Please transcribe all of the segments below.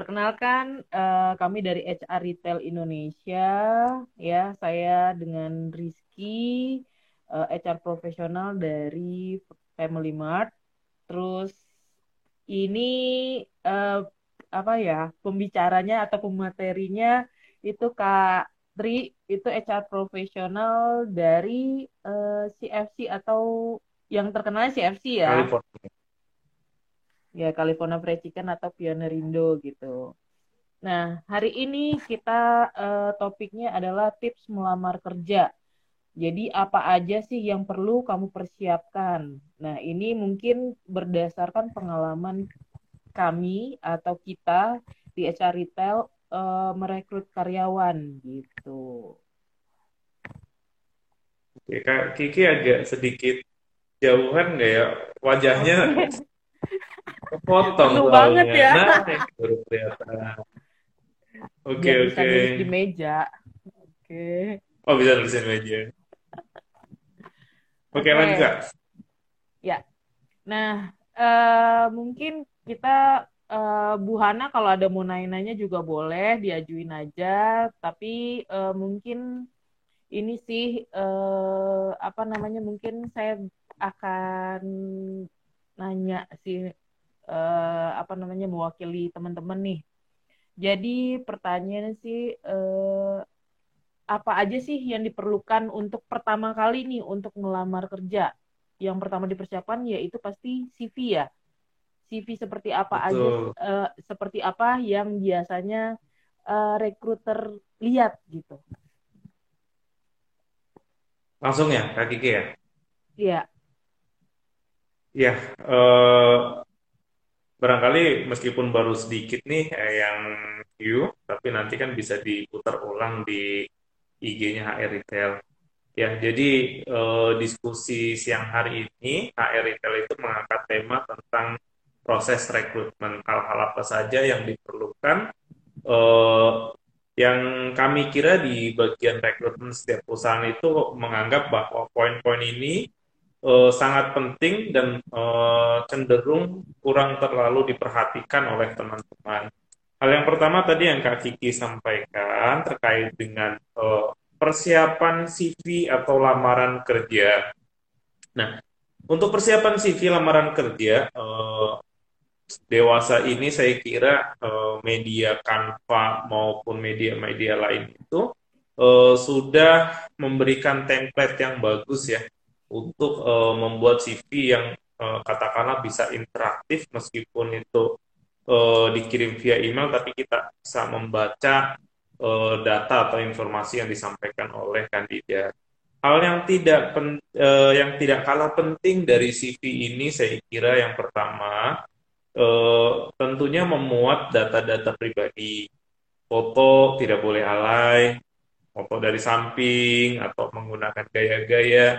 Perkenalkan, kami dari HR Retail Indonesia. Ya, saya dengan Rizky, HR profesional dari Family Mart. Terus ini pembicaranya atau pematerinya itu Kak Tri, itu HR profesional dari CFC atau yang terkenal CFC ya. Kalifornia Frechikan atau Pioner Indo gitu. Nah, hari ini kita topiknya adalah tips melamar kerja. Jadi apa aja sih yang perlu kamu persiapkan? Nah, ini mungkin berdasarkan pengalaman kami atau kita di HR Retail merekrut karyawan gitu. Oke, Kak Kiki agak sedikit jauhan nggak ya wajahnya? Potong banget ya. Nah, baru kelihatan. Oke. Bisa di meja. Oke. Oh, bisa tulisin meja. Oke, lanjut, Kak. Ya. Nah, mungkin kita Bu Hana kalau ada mau nanya-nanya juga boleh diajuin aja, tapi mungkin ini sih mungkin saya akan nanya sih mewakili teman-teman nih. Jadi pertanyaannya sih apa aja sih yang diperlukan untuk pertama kali nih untuk melamar kerja? Yang pertama dipersiapkan yaitu pasti CV ya. CV seperti apa Betul. Aja seperti apa yang biasanya rekruter lihat gitu. Langsung ya, Kak Kiki ya? Iya. Iya, barangkali meskipun baru sedikit nih yang view, tapi nanti kan bisa diputar ulang di IG-nya HR Retail. Ya, jadi diskusi siang hari ini HR Retail itu mengangkat tema tentang proses rekrutmen, hal-hal apa saja yang diperlukan, yang kami kira di bagian rekrutmen setiap perusahaan itu menganggap bahwa poin-poin ini sangat penting dan cenderung kurang terlalu diperhatikan oleh teman-teman. Hal yang pertama tadi yang Kak Kiki sampaikan terkait dengan persiapan CV atau lamaran kerja. Nah, untuk persiapan CV lamaran kerja, dewasa ini saya kira media Canva maupun media-media lain itu sudah memberikan template yang bagus ya, untuk membuat CV yang katakanlah bisa interaktif meskipun itu dikirim via email, tapi kita bisa membaca data atau informasi yang disampaikan oleh kandidat. Hal yang tidak kalah penting dari CV ini saya kira yang pertama tentunya memuat data-data pribadi. Foto tidak boleh alay, foto dari samping atau menggunakan gaya-gaya.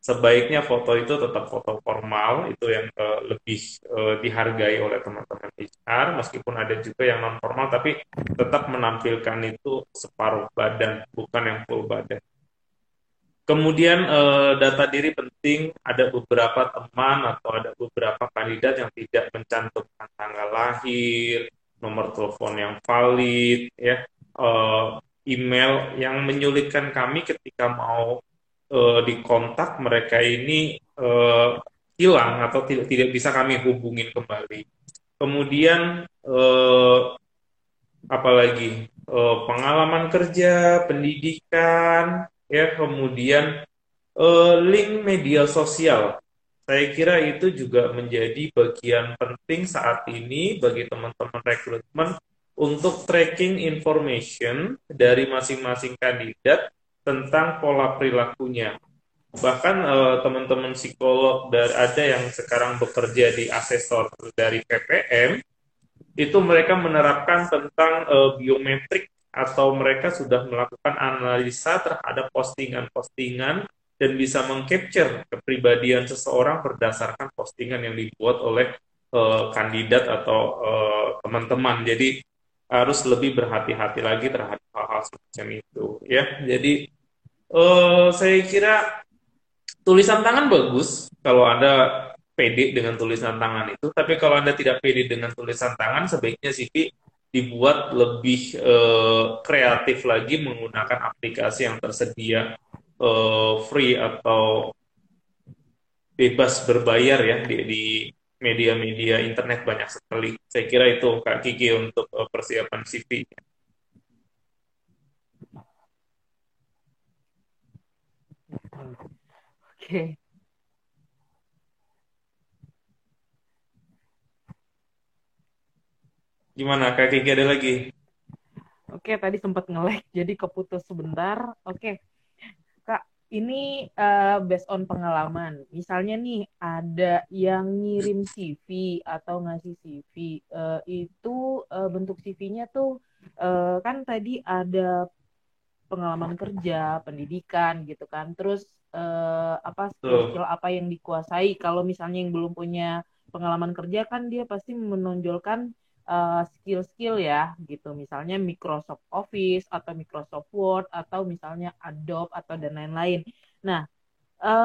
Sebaiknya foto itu tetap foto formal, itu yang lebih dihargai oleh teman-teman HR, meskipun ada juga yang non-formal, tapi tetap menampilkan itu separuh badan, bukan yang full badan. Kemudian data diri penting, ada beberapa teman atau ada beberapa kandidat yang tidak mencantumkan tanggal lahir, nomor telepon yang valid, ya, email yang menyulitkan kami ketika mau dikontak mereka ini hilang atau tidak bisa kami hubungin kembali. Kemudian apalagi pengalaman kerja, pendidikan, ya, kemudian link media sosial. Saya kira itu juga menjadi bagian penting saat ini bagi teman-teman rekrutmen untuk tracking information dari masing-masing kandidat tentang pola perilakunya. Bahkan teman-teman psikolog ada yang sekarang bekerja di asesor dari PPM, itu mereka menerapkan tentang biometrik atau mereka sudah melakukan analisa terhadap postingan-postingan dan bisa meng-capture kepribadian seseorang berdasarkan postingan yang dibuat oleh kandidat atau teman-teman. Jadi harus lebih berhati-hati lagi terhadap hal-hal semacam itu. Ya, jadi saya kira tulisan tangan bagus kalau Anda pede dengan tulisan tangan itu, tapi kalau Anda tidak pede dengan tulisan tangan, sebaiknya CV dibuat lebih kreatif lagi menggunakan aplikasi yang tersedia free atau bebas berbayar ya di media-media internet banyak sekali. Saya kira itu Kak Kiki untuk persiapan CV. Oke. Gimana Kak Kiki, ada lagi? Oke, tadi sempat nge-lag jadi keputus sebentar. Oke. Kak, ini based on pengalaman. Misalnya nih ada yang ngirim CV atau ngasih CV. Itu bentuk CV-nya tuh kan tadi ada pengalaman kerja, pendidikan gitu kan. Terus apa skill apa yang dikuasai? Kalau misalnya yang belum punya pengalaman kerja kan dia pasti menonjolkan skill-skill ya gitu, misalnya Microsoft Office atau Microsoft Word atau misalnya Adobe atau dan lain-lain. Nah,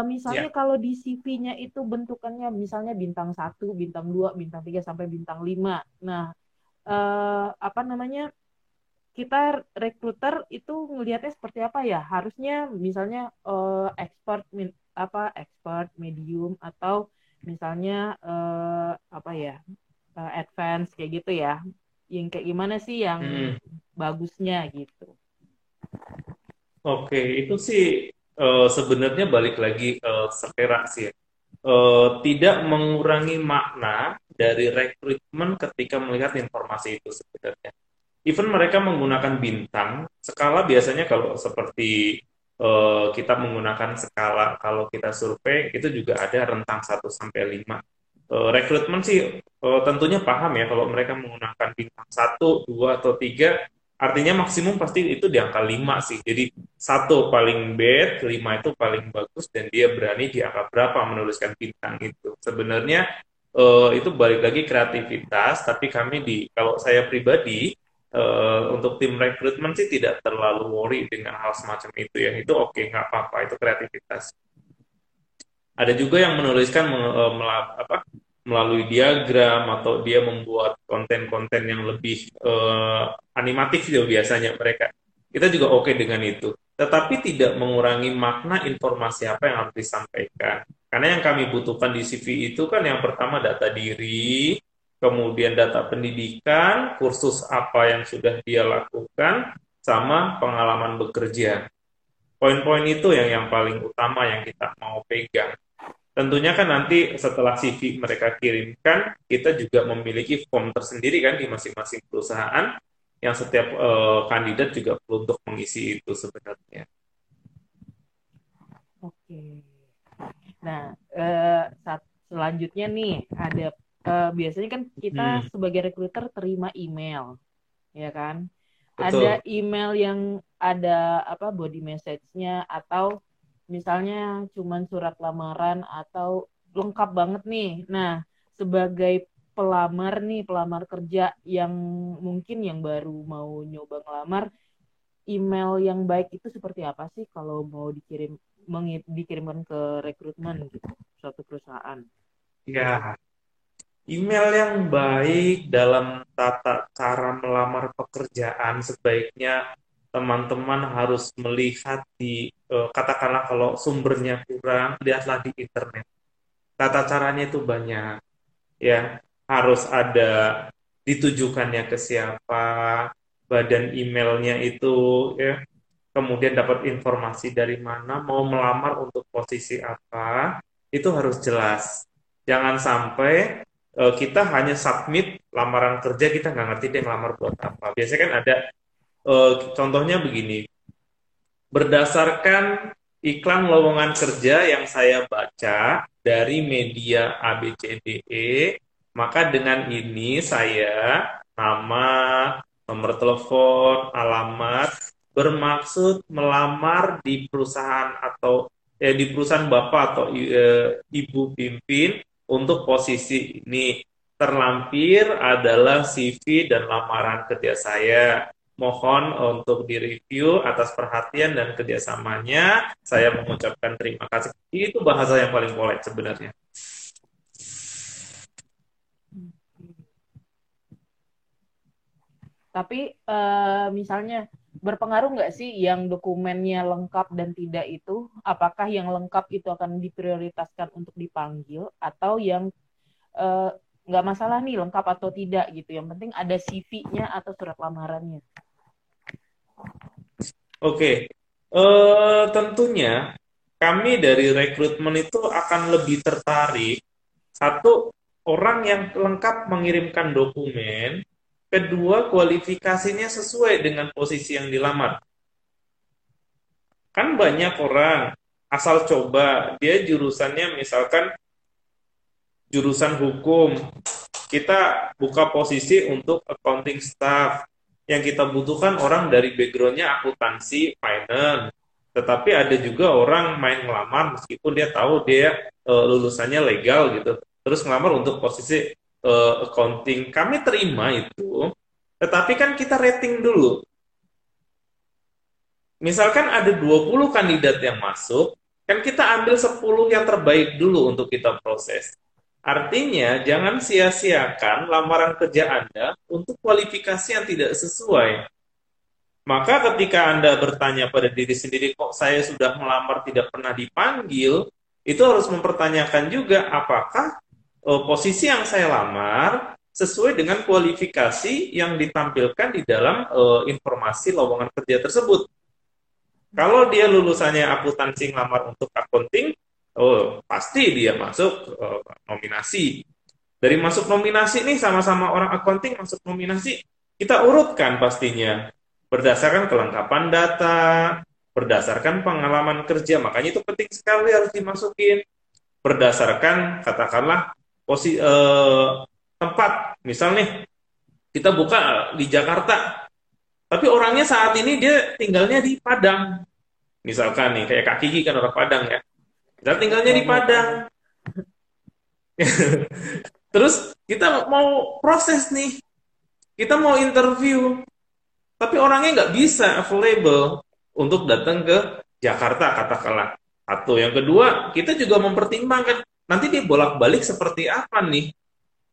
misalnya kalau di CV-nya itu bentukannya misalnya bintang 1, bintang 2, bintang 3 sampai bintang 5. Nah, apa namanya? Kita recruiter itu ngelihatnya seperti apa ya? Harusnya misalnya expert, medium atau misalnya apa ya? Advance kayak gitu ya, yang kayak gimana sih yang bagusnya gitu? Oke, itu sih sebenarnya balik lagi selera sih ya. Tidak mengurangi makna dari rekrutmen ketika melihat informasi itu sebenarnya. Even mereka menggunakan bintang, skala biasanya kalau seperti kita menggunakan skala kalau kita survei itu juga ada rentang 1-5. Rekrutmen sih tentunya paham ya kalau mereka menggunakan bintang 1, 2, atau 3 artinya maksimum pasti itu di angka 5 sih. Jadi 1 paling bad, 5 itu paling bagus, dan dia berani di angka berapa menuliskan bintang itu. Sebenarnya itu balik lagi kreativitas, tapi kami kalau saya pribadi untuk tim rekrutmen sih tidak terlalu worry dengan hal semacam itu ya. Itu oke, nggak apa-apa, itu kreativitas. Ada juga yang menuliskan melalui diagram atau dia membuat konten-konten yang lebih animatif ya biasanya mereka. Kita juga oke dengan itu. Tetapi tidak mengurangi makna informasi apa yang harus disampaikan. Karena yang kami butuhkan di CV itu kan yang pertama data diri, kemudian data pendidikan, kursus apa yang sudah dia lakukan, sama pengalaman bekerja. Poin-poin itu yang paling utama yang kita mau pegang. Tentunya kan nanti setelah CV mereka kirimkan, kita juga memiliki form tersendiri kan di masing-masing perusahaan yang setiap kandidat juga perlu untuk mengisi itu sebenarnya. Oke. Nah, selanjutnya nih ada biasanya kan kita sebagai recruiter terima email, ya kan? Betul. Ada email yang ada apa body message-nya atau misalnya cuman surat lamaran atau lengkap banget nih. Nah, sebagai pelamar nih, pelamar kerja yang mungkin yang baru mau nyoba ngelamar, email yang baik itu seperti apa sih kalau mau dikirimkan ke rekrutmen gitu, suatu perusahaan? Ya, email yang baik dalam tata cara melamar pekerjaan sebaiknya teman-teman harus melihat di, katakanlah kalau sumbernya kurang, lihatlah di internet. Tata caranya itu banyak. Ya, harus ada ditujukannya ke siapa, badan emailnya itu, ya, kemudian dapat informasi dari mana, mau melamar untuk posisi apa, itu harus jelas. Jangan sampai kita hanya submit lamaran kerja, kita nggak ngerti dia ngelamar buat apa. Biasanya kan ada contohnya begini, berdasarkan iklan lowongan kerja yang saya baca dari media ABCDE, maka dengan ini saya nama, nomor telepon, alamat, bermaksud melamar di perusahaan atau di perusahaan bapak atau ibu pimpin untuk posisi ini. Terlampir adalah CV dan lamaran kerja saya. Mohon untuk direview atas perhatian dan kerjasamanya. Saya mengucapkan terima kasih. Itu bahasa yang paling polite sebenarnya. Tapi misalnya berpengaruh nggak sih yang dokumennya lengkap dan tidak itu? Apakah yang lengkap itu akan diprioritaskan untuk dipanggil atau yang nggak masalah nih lengkap atau tidak gitu? Yang penting ada CV-nya atau surat lamarannya. Oke, tentunya kami dari rekrutmen itu akan lebih tertarik satu orang yang lengkap mengirimkan dokumen. Kedua, kualifikasinya sesuai dengan posisi yang dilamar. Kan banyak orang asal coba, dia jurusannya misalkan jurusan hukum. Kita buka posisi untuk accounting staff. Yang kita butuhkan orang dari background-nya akuntansi, finance. Tetapi ada juga orang main ngelamar meskipun dia tahu dia lulusannya legal gitu. Terus ngelamar untuk posisi accounting, kami terima itu, tetapi kan kita rating dulu. Misalkan ada 20 kandidat yang masuk, kan kita ambil 10 yang terbaik dulu untuk kita proses. Artinya, jangan sia-siakan lamaran kerja Anda untuk kualifikasi yang tidak sesuai. Maka ketika Anda bertanya pada diri sendiri, kok saya sudah melamar tidak pernah dipanggil, itu harus mempertanyakan juga apakah posisi yang saya lamar sesuai dengan kualifikasi yang ditampilkan di dalam informasi lowongan kerja tersebut. Kalau dia lulusannya akuntansi lamar untuk accounting, pasti dia masuk nominasi. Dari masuk nominasi nih sama-sama orang accounting masuk nominasi, kita urutkan pastinya berdasarkan kelengkapan data, berdasarkan pengalaman kerja. Makanya itu penting sekali harus dimasukin berdasarkan katakanlah posisi tempat, misalnya kita buka di Jakarta, tapi orangnya saat ini dia tinggalnya di Padang, misalkan nih kayak Kak Kiki kan orang Padang ya, kita tinggalnya di Padang, terus kita mau proses nih, kita mau interview, tapi orangnya nggak bisa available untuk datang ke Jakarta katakanlah. Atau yang kedua, kita juga mempertimbangkan nanti dia bolak-balik seperti apa nih.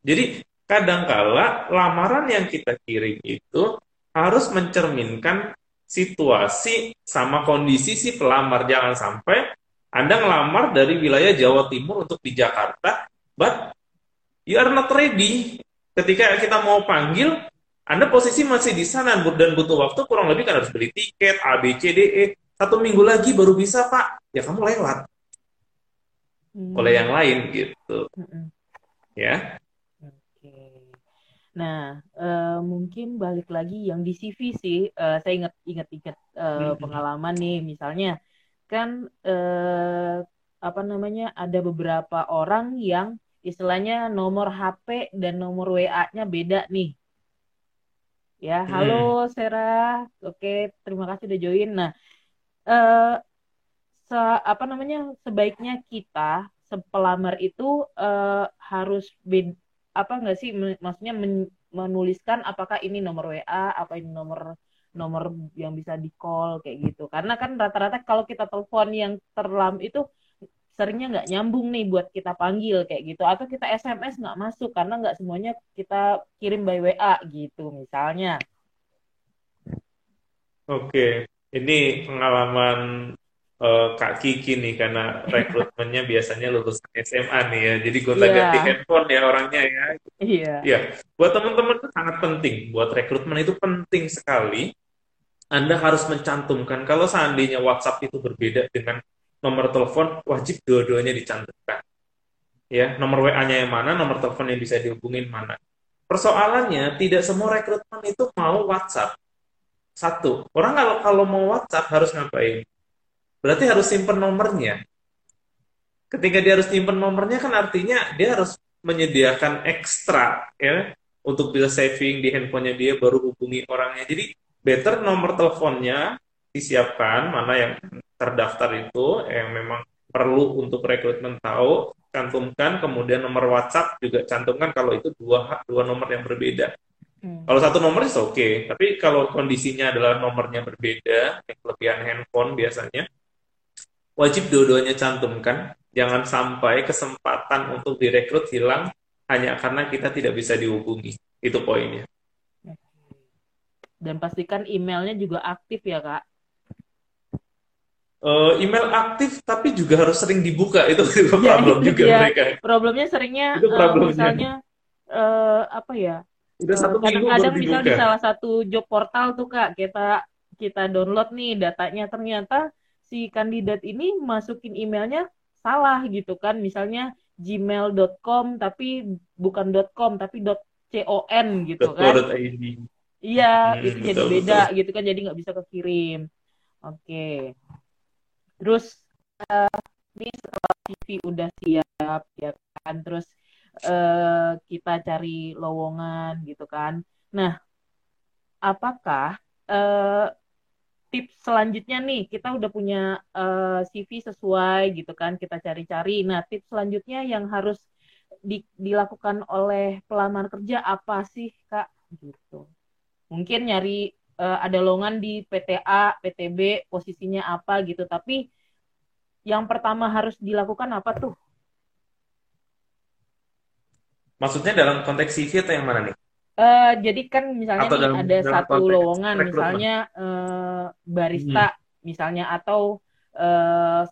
Jadi kadangkala lamaran yang kita kirim itu harus mencerminkan situasi sama kondisi si pelamar. Jangan sampai Anda ngelamar dari wilayah Jawa Timur untuk di Jakarta, but you are not ready. Ketika kita mau panggil, Anda posisi masih di sana dan butuh waktu kurang lebih kan harus beli tiket A, B, C, D, E. 1 minggu lagi baru bisa, Pak. Ya kamu lewat oleh yang lain gitu. Ya. Oke. Nah, mungkin balik lagi yang di CV sih. Saya ingat-ingat pengalaman nih, misalnya kan ada beberapa orang yang istilahnya nomor HP dan nomor WA-nya beda nih. Ya, halo Sarah. Oke, terima kasih udah join. Nah, sebaiknya kita pelamar itu harus menuliskan apakah ini nomor WA, apa ini nomor yang bisa di call kayak gitu, karena kan rata-rata kalau kita telepon yang terlam itu seringnya nggak nyambung nih buat kita panggil kayak gitu, atau kita SMS nggak masuk karena nggak semuanya kita kirim by WA gitu misalnya. Oke. Ini pengalaman Kak Kiki nih, karena rekrutmennya biasanya lulusan SMA nih ya. Jadi gonta-ganti handphone ya orangnya ya. Iya. Yeah. Buat teman-teman itu sangat penting. Buat rekrutmen itu penting sekali. Anda harus mencantumkan. Kalau seandainya WhatsApp itu berbeda dengan nomor telepon, wajib dua-duanya dicantumkan. Ya, nomor WA-nya yang mana, nomor telepon yang bisa dihubungin mana. Persoalannya, tidak semua rekrutmen itu mau WhatsApp. Satu, orang kalau mau WhatsApp harus ngapain? Berarti harus simpen nomornya. Ketika dia harus simpen nomornya kan artinya dia harus menyediakan ekstra ya untuk bill saving di handphonenya dia baru hubungi orangnya. Jadi better nomor teleponnya disiapkan, mana yang terdaftar itu yang memang perlu untuk rekrutmen tahu, cantumkan, kemudian nomor WhatsApp juga cantumkan kalau itu dua nomor yang berbeda. Kalau satu nomor itu oke, tapi kalau kondisinya adalah nomornya berbeda, kelebihan handphone biasanya, wajib dua-duanya cantumkan. Jangan sampai kesempatan untuk direkrut hilang hanya karena kita tidak bisa dihubungi. Itu poinnya. Dan pastikan emailnya juga aktif ya, Kak. Email aktif tapi juga harus sering dibuka, itu problem ya, juga ya. Mereka. Problemnya seringnya itu misalnya apa ya? Udah satu minggu kadang misalnya di salah satu job portal tuh Kak, kita download nih datanya, ternyata si kandidat ini masukin emailnya salah gitu kan, misalnya gmail.com tapi bukan .com tapi .con gitu kan. Iya, itu jadi beda gitu kan, jadi nggak bisa kekirim. Oke. Terus ini setelah CV udah siap ya kan, terus kita cari lowongan gitu kan. Nah, apakah tips selanjutnya nih, kita udah punya CV sesuai gitu kan, kita cari-cari. Nah, tips selanjutnya yang harus dilakukan oleh pelamar kerja apa sih, Kak? Gitu. Mungkin nyari ada lowongan di PTA, PTB, posisinya apa gitu. Tapi yang pertama harus dilakukan apa tuh? Maksudnya dalam konteks CV atau yang mana nih? Jadi kan misalnya nih, dalam, ada dalam satu lowongan rekrutmen. Misalnya barista misalnya, atau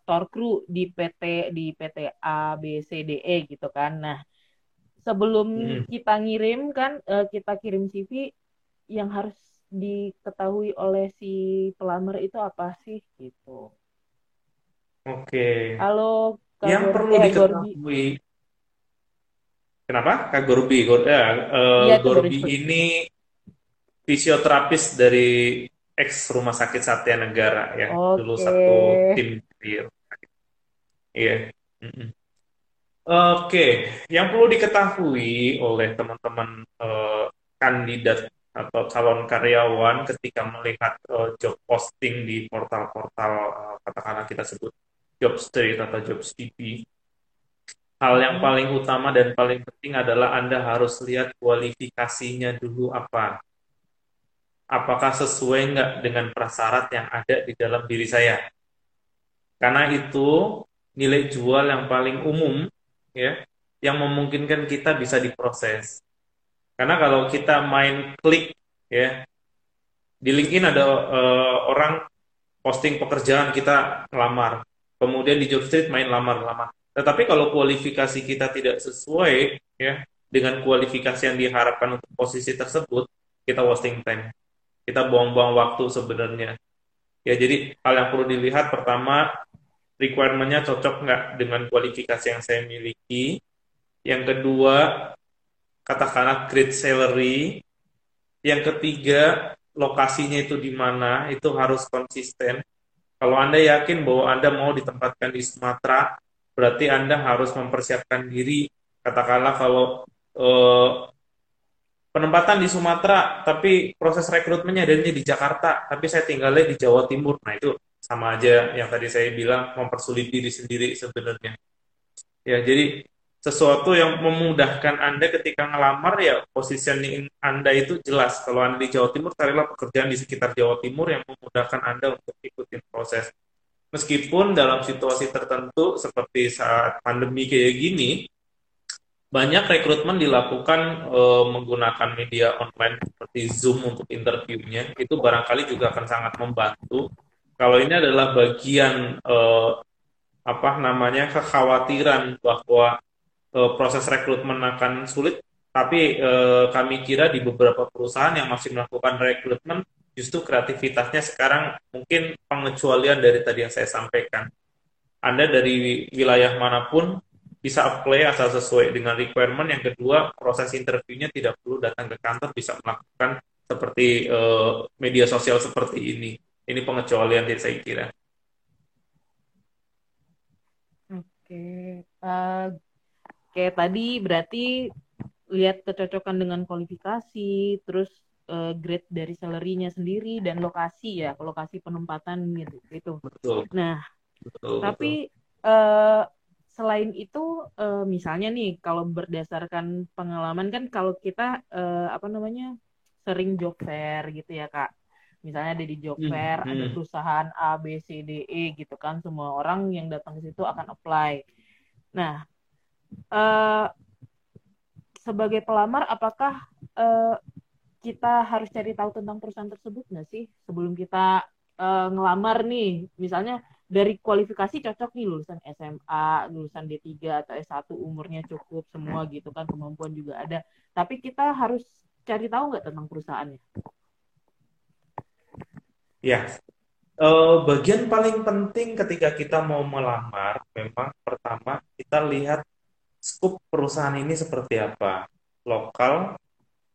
store crew di PT, di PT A, B, C, D, E gitu kan. Nah, sebelum kita ngirim kan, kita kirim CV, yang harus diketahui oleh si pelamar itu apa sih gitu. Oke. Halo, yang perlu diketahui. Kenapa? Kak Gorbi, Gorbi ini fisioterapis dari ex Rumah Sakit Satya Negara ya, dulu satu tim di Rumah Sakit. Iya. Oke, yang perlu diketahui oleh teman-teman kandidat atau calon karyawan ketika melihat job posting di portal-portal, katakanlah kita sebut Jobstreet atau Job City, hal yang paling utama dan paling penting adalah Anda harus lihat kualifikasinya dulu apa. Apakah sesuai nggak dengan prasyarat yang ada di dalam diri saya? Karena itu nilai jual yang paling umum ya, yang memungkinkan kita bisa diproses. Karena kalau kita main klik, ya, di LinkedIn ada orang posting pekerjaan, kita ngelamar. Kemudian di Jobstreet main lamar-lamar. Tetapi kalau kualifikasi kita tidak sesuai, ya, dengan kualifikasi yang diharapkan untuk posisi tersebut, kita wasting time. Kita buang-buang waktu sebenarnya. Ya, jadi hal yang perlu dilihat pertama, requirement-nya cocok nggak dengan kualifikasi yang saya miliki. Yang kedua, katakanlah grade salary. Yang ketiga, lokasinya itu di mana, itu harus konsisten. Kalau Anda yakin bahwa Anda mau ditempatkan di Sumatera, berarti Anda harus mempersiapkan diri. Katakanlah kalau penempatan di Sumatera, tapi proses rekrutmennya adanya di Jakarta, tapi saya tinggalnya di Jawa Timur. Nah, itu sama aja yang tadi saya bilang, mempersulit diri sendiri sebenarnya. Ya, jadi sesuatu yang memudahkan Anda ketika ngelamar, ya positioning Anda itu jelas. Kalau Anda di Jawa Timur, carilah pekerjaan di sekitar Jawa Timur yang memudahkan Anda untuk ikutin proses. Meskipun dalam situasi tertentu seperti saat pandemi kayak gini, banyak rekrutmen dilakukan menggunakan media online seperti Zoom untuk interviewnya, itu barangkali juga akan sangat membantu. Kalau ini adalah bagian kekhawatiran bahwa proses rekrutmen akan sulit, tapi kami kira di beberapa perusahaan yang masih melakukan rekrutmen, justru kreativitasnya sekarang mungkin pengecualian dari tadi yang saya sampaikan. Anda dari wilayah manapun bisa apply asal sesuai dengan requirement. Yang kedua, proses interviewnya tidak perlu datang ke kantor, bisa melakukan seperti media sosial seperti ini. Ini pengecualian dari saya kira. Oke. Kayak tadi berarti lihat kecocokan dengan kualifikasi, terus grade dari salary-nya sendiri, dan lokasi ya, lokasi penempatan gitu. Betul. Nah, betul, tapi betul. Selain itu, misalnya nih, kalau berdasarkan pengalaman kan, kalau kita sering job fair gitu ya Kak. Misalnya ada di job fair, ada perusahaan A, B, C, D, E gitu kan, semua orang yang datang ke situ akan apply. Nah, sebagai pelamar, apakah kita harus cari tahu tentang perusahaan tersebut nggak sih sebelum kita ngelamar nih? Misalnya dari kualifikasi cocok nih, lulusan SMA, lulusan D3 atau S1, umurnya cukup semua gitu kan, kemampuan juga ada. Tapi kita harus cari tahu nggak tentang perusahaannya? Ya, bagian paling penting ketika kita mau melamar, memang pertama kita lihat scope perusahaan ini seperti apa, lokal,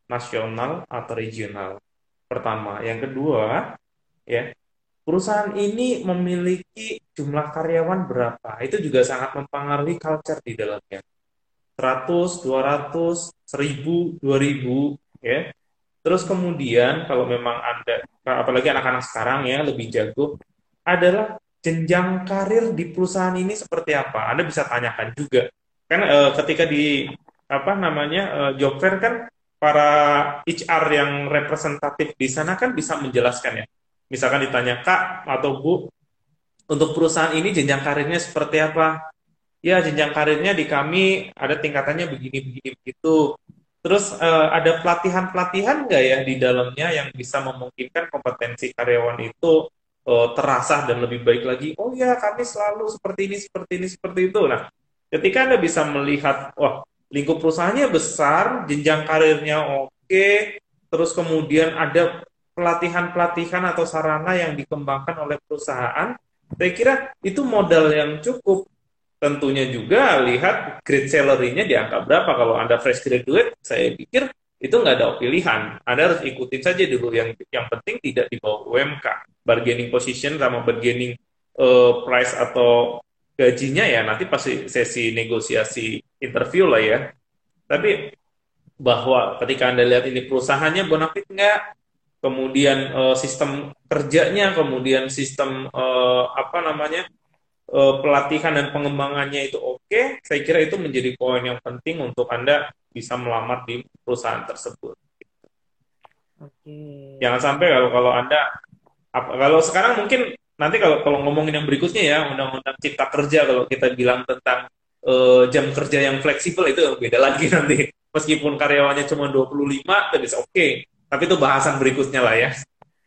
nasional, atau regional. Pertama, yang kedua, ya, perusahaan ini memiliki jumlah karyawan berapa, itu juga sangat mempengaruhi culture di dalamnya. 100, 200, 1000, 2000, ya. Terus kemudian kalau memang Anda, apalagi anak-anak sekarang ya lebih jago, adalah jenjang karir di perusahaan ini seperti apa? Anda bisa tanyakan juga. Kan ketika di job fair kan para HR yang representatif di sana kan bisa menjelaskan ya. Misalkan ditanya, Kak atau Bu, untuk perusahaan ini jenjang karirnya seperti apa? Ya, jenjang karirnya di kami ada tingkatannya begini-begini begitu. Terus ada pelatihan-pelatihan nggak ya di dalamnya yang bisa memungkinkan kompetensi karyawan itu terasah dan lebih baik lagi? Oh ya, kami selalu seperti ini, seperti itu. Nah, ketika Anda bisa melihat, wah, lingkup perusahaannya besar, jenjang karirnya oke, terus kemudian ada pelatihan-pelatihan atau sarana yang dikembangkan oleh perusahaan, saya kira itu modal yang cukup. Tentunya juga lihat grade salary-nya di angka berapa. Kalau Anda fresh graduate, saya pikir itu nggak ada pilihan. Anda harus ikutin saja dulu. Yang penting tidak di bawah UMK. Bargaining position sama bargaining price atau gajinya ya nanti pasti sesi negosiasi interview lah ya. Tapi bahwa ketika Anda lihat ini perusahaannya bonafit nggak, kemudian sistem kerjanya, kemudian sistem pelatihan dan pengembangannya itu oke, saya kira itu menjadi poin yang penting untuk Anda bisa melamar di perusahaan tersebut. Oke. Jangan sampai kalau Anda, kalau sekarang mungkin nanti kalau ngomongin yang berikutnya ya, undang-undang cipta kerja, kalau kita bilang tentang jam kerja yang fleksibel itu yang beda lagi nanti. Meskipun karyawannya cuma 25, itu bisa oke. Tapi itu bahasan berikutnya lah ya.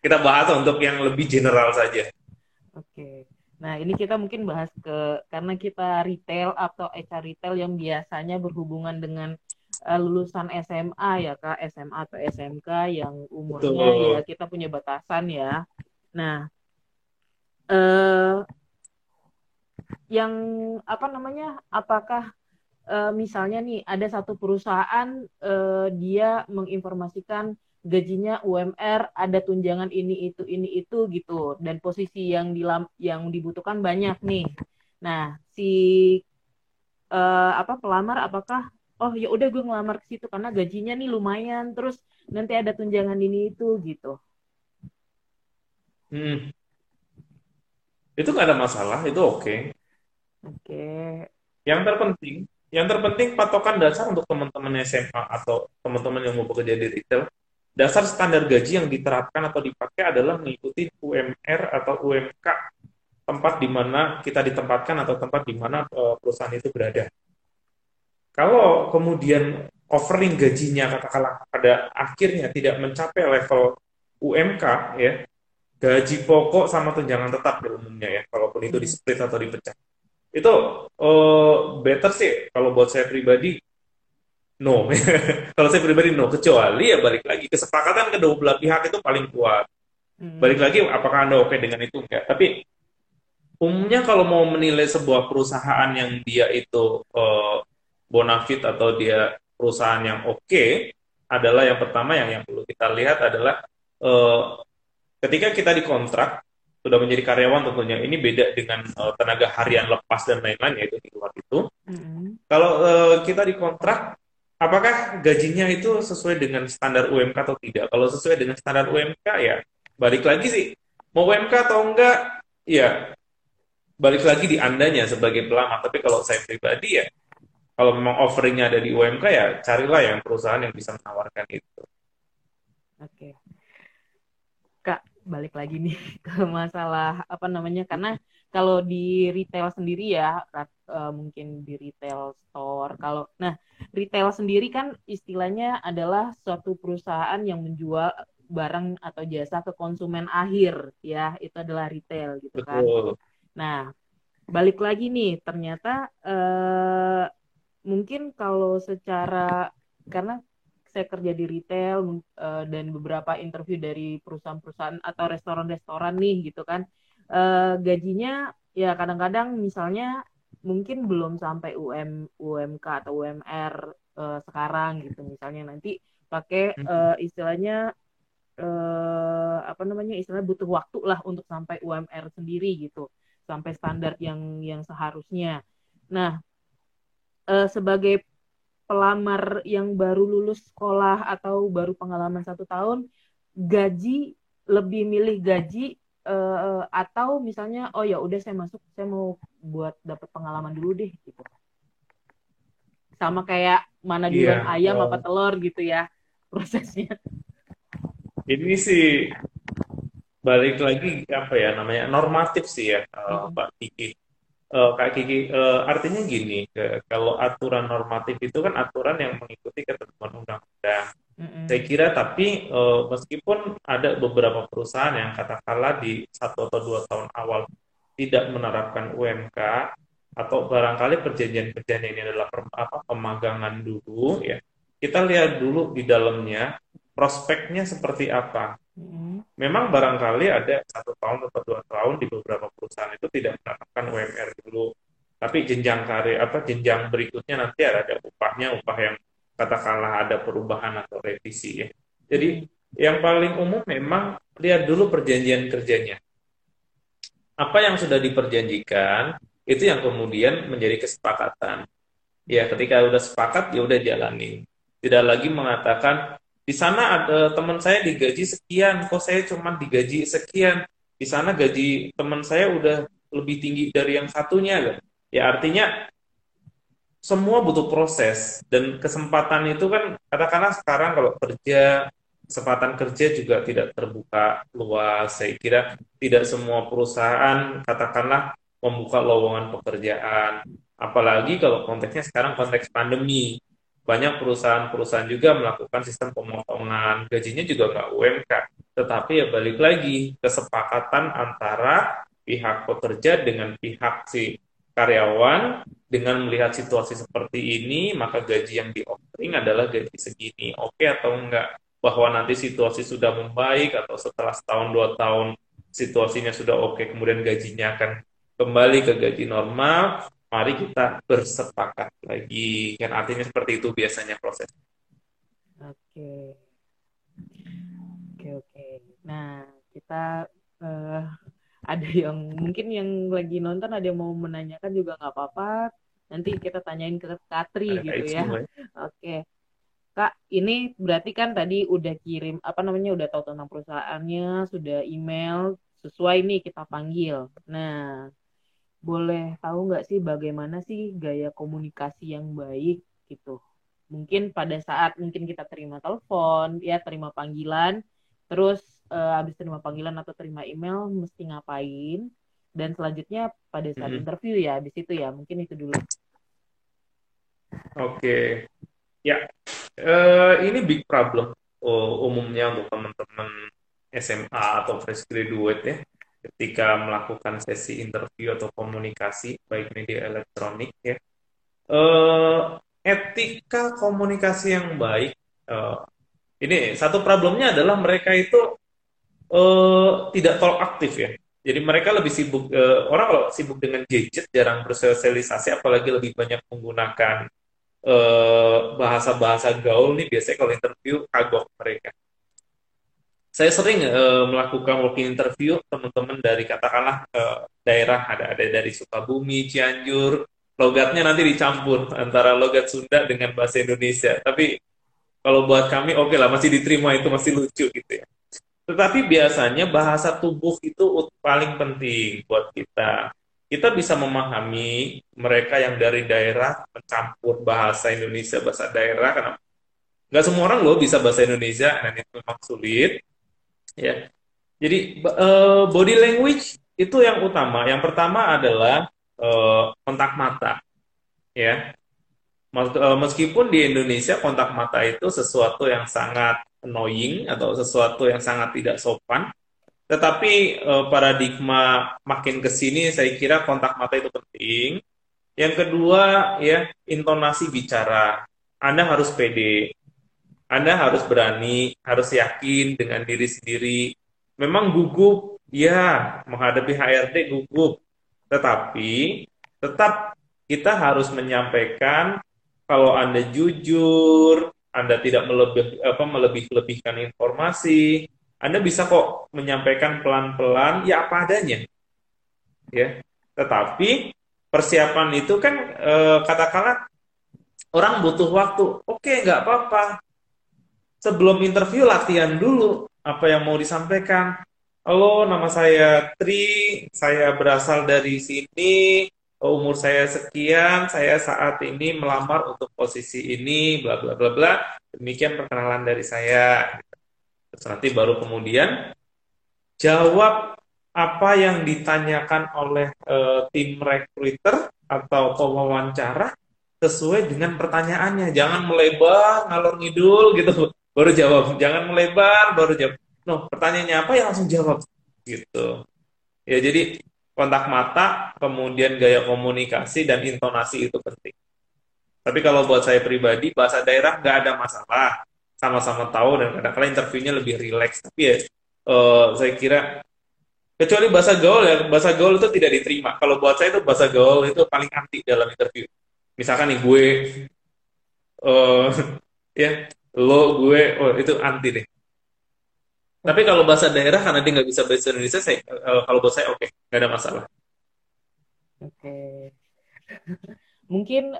Kita bahas untuk yang lebih general saja. Oke. Nah, ini kita mungkin bahas karena kita retail atau HR retail yang biasanya berhubungan dengan lulusan SMA ya Kak, SMA atau SMK yang umurnya betul. Ya kita punya batasan ya. Nah, yang apakah misalnya nih ada satu perusahaan dia menginformasikan gajinya UMR, ada tunjangan ini itu gitu, dan posisi yang dibutuhkan banyak nih. Nah, si pelamar apakah oh ya udah gue ngelamar ke situ karena gajinya nih lumayan, terus nanti ada tunjangan ini itu gitu. Itu nggak ada masalah, itu oke. Yang terpenting patokan dasar untuk teman-teman SMA atau teman-teman yang mau bekerja di retail. Dasar standar gaji yang diterapkan atau dipakai adalah mengikuti UMR atau UMK tempat di mana kita ditempatkan atau tempat di mana perusahaan itu berada. Kalau kemudian offering gajinya katakanlah pada akhirnya tidak mencapai level UMK ya, gaji pokok sama tunjangan tetap di umumnya ya, walaupun itu di split atau dipecah. Itu better sih kalau buat saya pribadi. No, kalau saya pribadi no, kecuali ya balik lagi, kesepakatan kedua belah pihak itu paling kuat. Balik lagi, apakah Anda oke dengan itu? Enggak. Tapi umumnya kalau mau menilai sebuah perusahaan yang dia itu bonafit atau dia perusahaan yang oke, adalah yang pertama yang perlu kita lihat adalah ketika kita dikontrak, sudah menjadi karyawan tentunya, ini beda dengan tenaga harian lepas dan lain-lain, yaitu di luar itu. Kalau kita dikontrak, apakah gajinya itu sesuai dengan standar UMK atau tidak? Kalau sesuai dengan standar UMK, ya balik lagi sih. Mau UMK atau enggak, ya balik lagi di Andanya sebagai pelamar. Tapi kalau saya pribadi ya, kalau memang offering-nya ada di UMK, ya carilah yang perusahaan yang bisa menawarkan itu. Oke. Kak, balik lagi nih ke masalah karena kalau di retail sendiri ya, mungkin di retail store, kalau Retail sendiri kan istilahnya adalah suatu perusahaan yang menjual barang atau jasa ke konsumen akhir, ya, itu adalah retail gitu kan. Betul. Nah, balik lagi nih, ternyata mungkin kalau secara, karena saya kerja di retail dan beberapa interview dari perusahaan-perusahaan atau restoran-restoran nih gitu kan, gajinya ya kadang-kadang misalnya mungkin belum sampai UMK atau UMR sekarang gitu, misalnya nanti pakai istilahnya istilah butuh waktu lah untuk sampai UMR sendiri gitu, sampai standar yang seharusnya. Nah, sebagai pelamar yang baru lulus sekolah atau baru pengalaman 1 tahun, gaji lebih milih gaji atau misalnya oh ya udah saya mau buat dapat pengalaman dulu deh gitu. Sama kayak mana duluan ayam apa telur gitu ya prosesnya. Ini sih balik lagi apa ya namanya normatif sih ya Pak Kiki, Kak Kiki. Artinya gini, kalau aturan normatif itu kan aturan yang mengikuti ketentuan undang-undang. Saya kira tapi meskipun ada beberapa perusahaan yang katakanlah di 1 atau 2 tahun awal tidak menerapkan UMK atau barangkali perjanjian-perjanjian ini adalah pemagangan dulu ya. Kita lihat dulu di dalamnya prospeknya seperti apa. Memang barangkali ada 1 tahun atau 2 tahun di beberapa perusahaan itu tidak menerapkan UMR dulu, tapi jenjang karir jenjang berikutnya nanti ada upahnya, upah yang katakanlah ada perubahan atau revisi ya. Jadi yang paling umum memang lihat dulu perjanjian kerjanya. Apa yang sudah diperjanjikan itu yang kemudian menjadi kesepakatan. Ya ketika sudah sepakat ya udah jalani. Tidak lagi mengatakan di sana ada teman saya digaji sekian, kok saya cuma digaji sekian. Di sana gaji teman saya udah lebih tinggi dari yang satunya, kan? Ya artinya semua butuh proses dan kesempatan itu kan katakanlah sekarang kalau kerja kesempatan kerja juga tidak terbuka luas. Saya kira tidak semua perusahaan katakanlah membuka lowongan pekerjaan. Apalagi kalau konteksnya sekarang konteks pandemi. Banyak perusahaan-perusahaan juga melakukan sistem pemotongan, gajinya juga nggak UMK. Tetapi ya balik lagi, kesepakatan antara pihak pekerja dengan pihak si karyawan, dengan melihat situasi seperti ini, maka gaji yang di-offering adalah gaji segini. Oke atau enggak? Bahwa nanti situasi sudah membaik, atau setelah 1 tahun, 2 tahun, situasinya sudah oke, kemudian gajinya akan kembali ke gaji normal, mari kita bersepakat lagi. Kan artinya seperti itu biasanya proses. Oke. Nah, kita ada yang mungkin yang lagi nonton ada yang mau menanyakan juga nggak apa-apa. Nanti kita tanyain ke Katri gitu ya. Oke. Kak, ini berarti kan tadi udah kirim udah tahu tentang perusahaannya, sudah email, sesuai nih kita panggil. Nah, boleh tahu nggak sih bagaimana sih gaya komunikasi yang baik gitu? Mungkin pada saat kita terima telepon, ya terima panggilan, terus habis terima panggilan atau terima email mesti ngapain? Dan selanjutnya pada saat interview ya, habis itu ya mungkin itu dulu. Oke. Ya, ini big problem umumnya untuk teman-teman SMA atau fresh graduate ya. Ketika melakukan sesi interview atau komunikasi baik media elektronik ya, etika komunikasi yang baik ini satu problemnya adalah mereka itu tidak terlalu aktif ya. Jadi mereka lebih sibuk orang kalau sibuk dengan gadget jarang bersosialisasi, apalagi lebih banyak menggunakan bahasa-bahasa gaul nih biasanya kalau interview kagok mereka. Saya sering melakukan walking interview teman-teman dari katakanlah daerah ada dari Sukabumi, Cianjur, logatnya nanti dicampur antara logat Sunda dengan bahasa Indonesia. Tapi kalau buat kami oke lah masih diterima, itu masih lucu gitu ya. Tetapi biasanya bahasa tubuh itu paling penting buat kita. Kita bisa memahami mereka yang dari daerah mencampur bahasa Indonesia, bahasa daerah, karena nggak semua orang loh bisa bahasa Indonesia dan itu memang sulit. Ya, jadi body language itu yang utama. Yang pertama adalah kontak mata. Ya, Meskipun di Indonesia kontak mata itu sesuatu yang sangat annoying atau sesuatu yang sangat tidak sopan, tetapi paradigma makin kesini saya kira kontak mata itu penting. Yang kedua ya intonasi bicara, Anda harus pede, Anda harus berani, harus yakin dengan diri sendiri. Memang gugup ya, menghadapi HRD gugup, tetapi tetap kita harus menyampaikan kalau Anda jujur, Anda tidak melebih-lebihkan informasi, Anda bisa kok menyampaikan pelan-pelan, ya apa adanya. Ya. Tetapi persiapan itu kan katakanlah orang butuh waktu. Oke, nggak apa-apa. Sebelum interview latihan dulu apa yang mau disampaikan. Halo, nama saya Tri, saya berasal dari sini. Umur saya sekian, saya saat ini melamar untuk posisi ini, bla bla bla bla. Demikian perkenalan dari saya. Terus nanti baru kemudian jawab apa yang ditanyakan oleh tim recruiter atau pewawancara sesuai dengan pertanyaannya. Jangan melebar, ngalor ngidul gitu. Baru jawab. Jangan melebar, baru jawab. No, pertanyaannya apa ya langsung jawab gitu. Ya jadi kontak mata, kemudian gaya komunikasi dan intonasi itu penting. Tapi kalau buat saya pribadi, bahasa daerah nggak ada masalah. Sama-sama tahu dan kadang-kadang interviewnya lebih rileks. Tapi ya, saya kira, kecuali bahasa gaul ya, bahasa gaul itu tidak diterima. Kalau buat saya itu bahasa gaul itu paling anti dalam interview. Misalkan nih gue, ya lo, gue, oh, itu anti deh. Tapi kalau bahasa daerah karena dia nggak bisa bahasa Indonesia, saya kalau buat saya oke, nggak ada masalah. Oke. Mungkin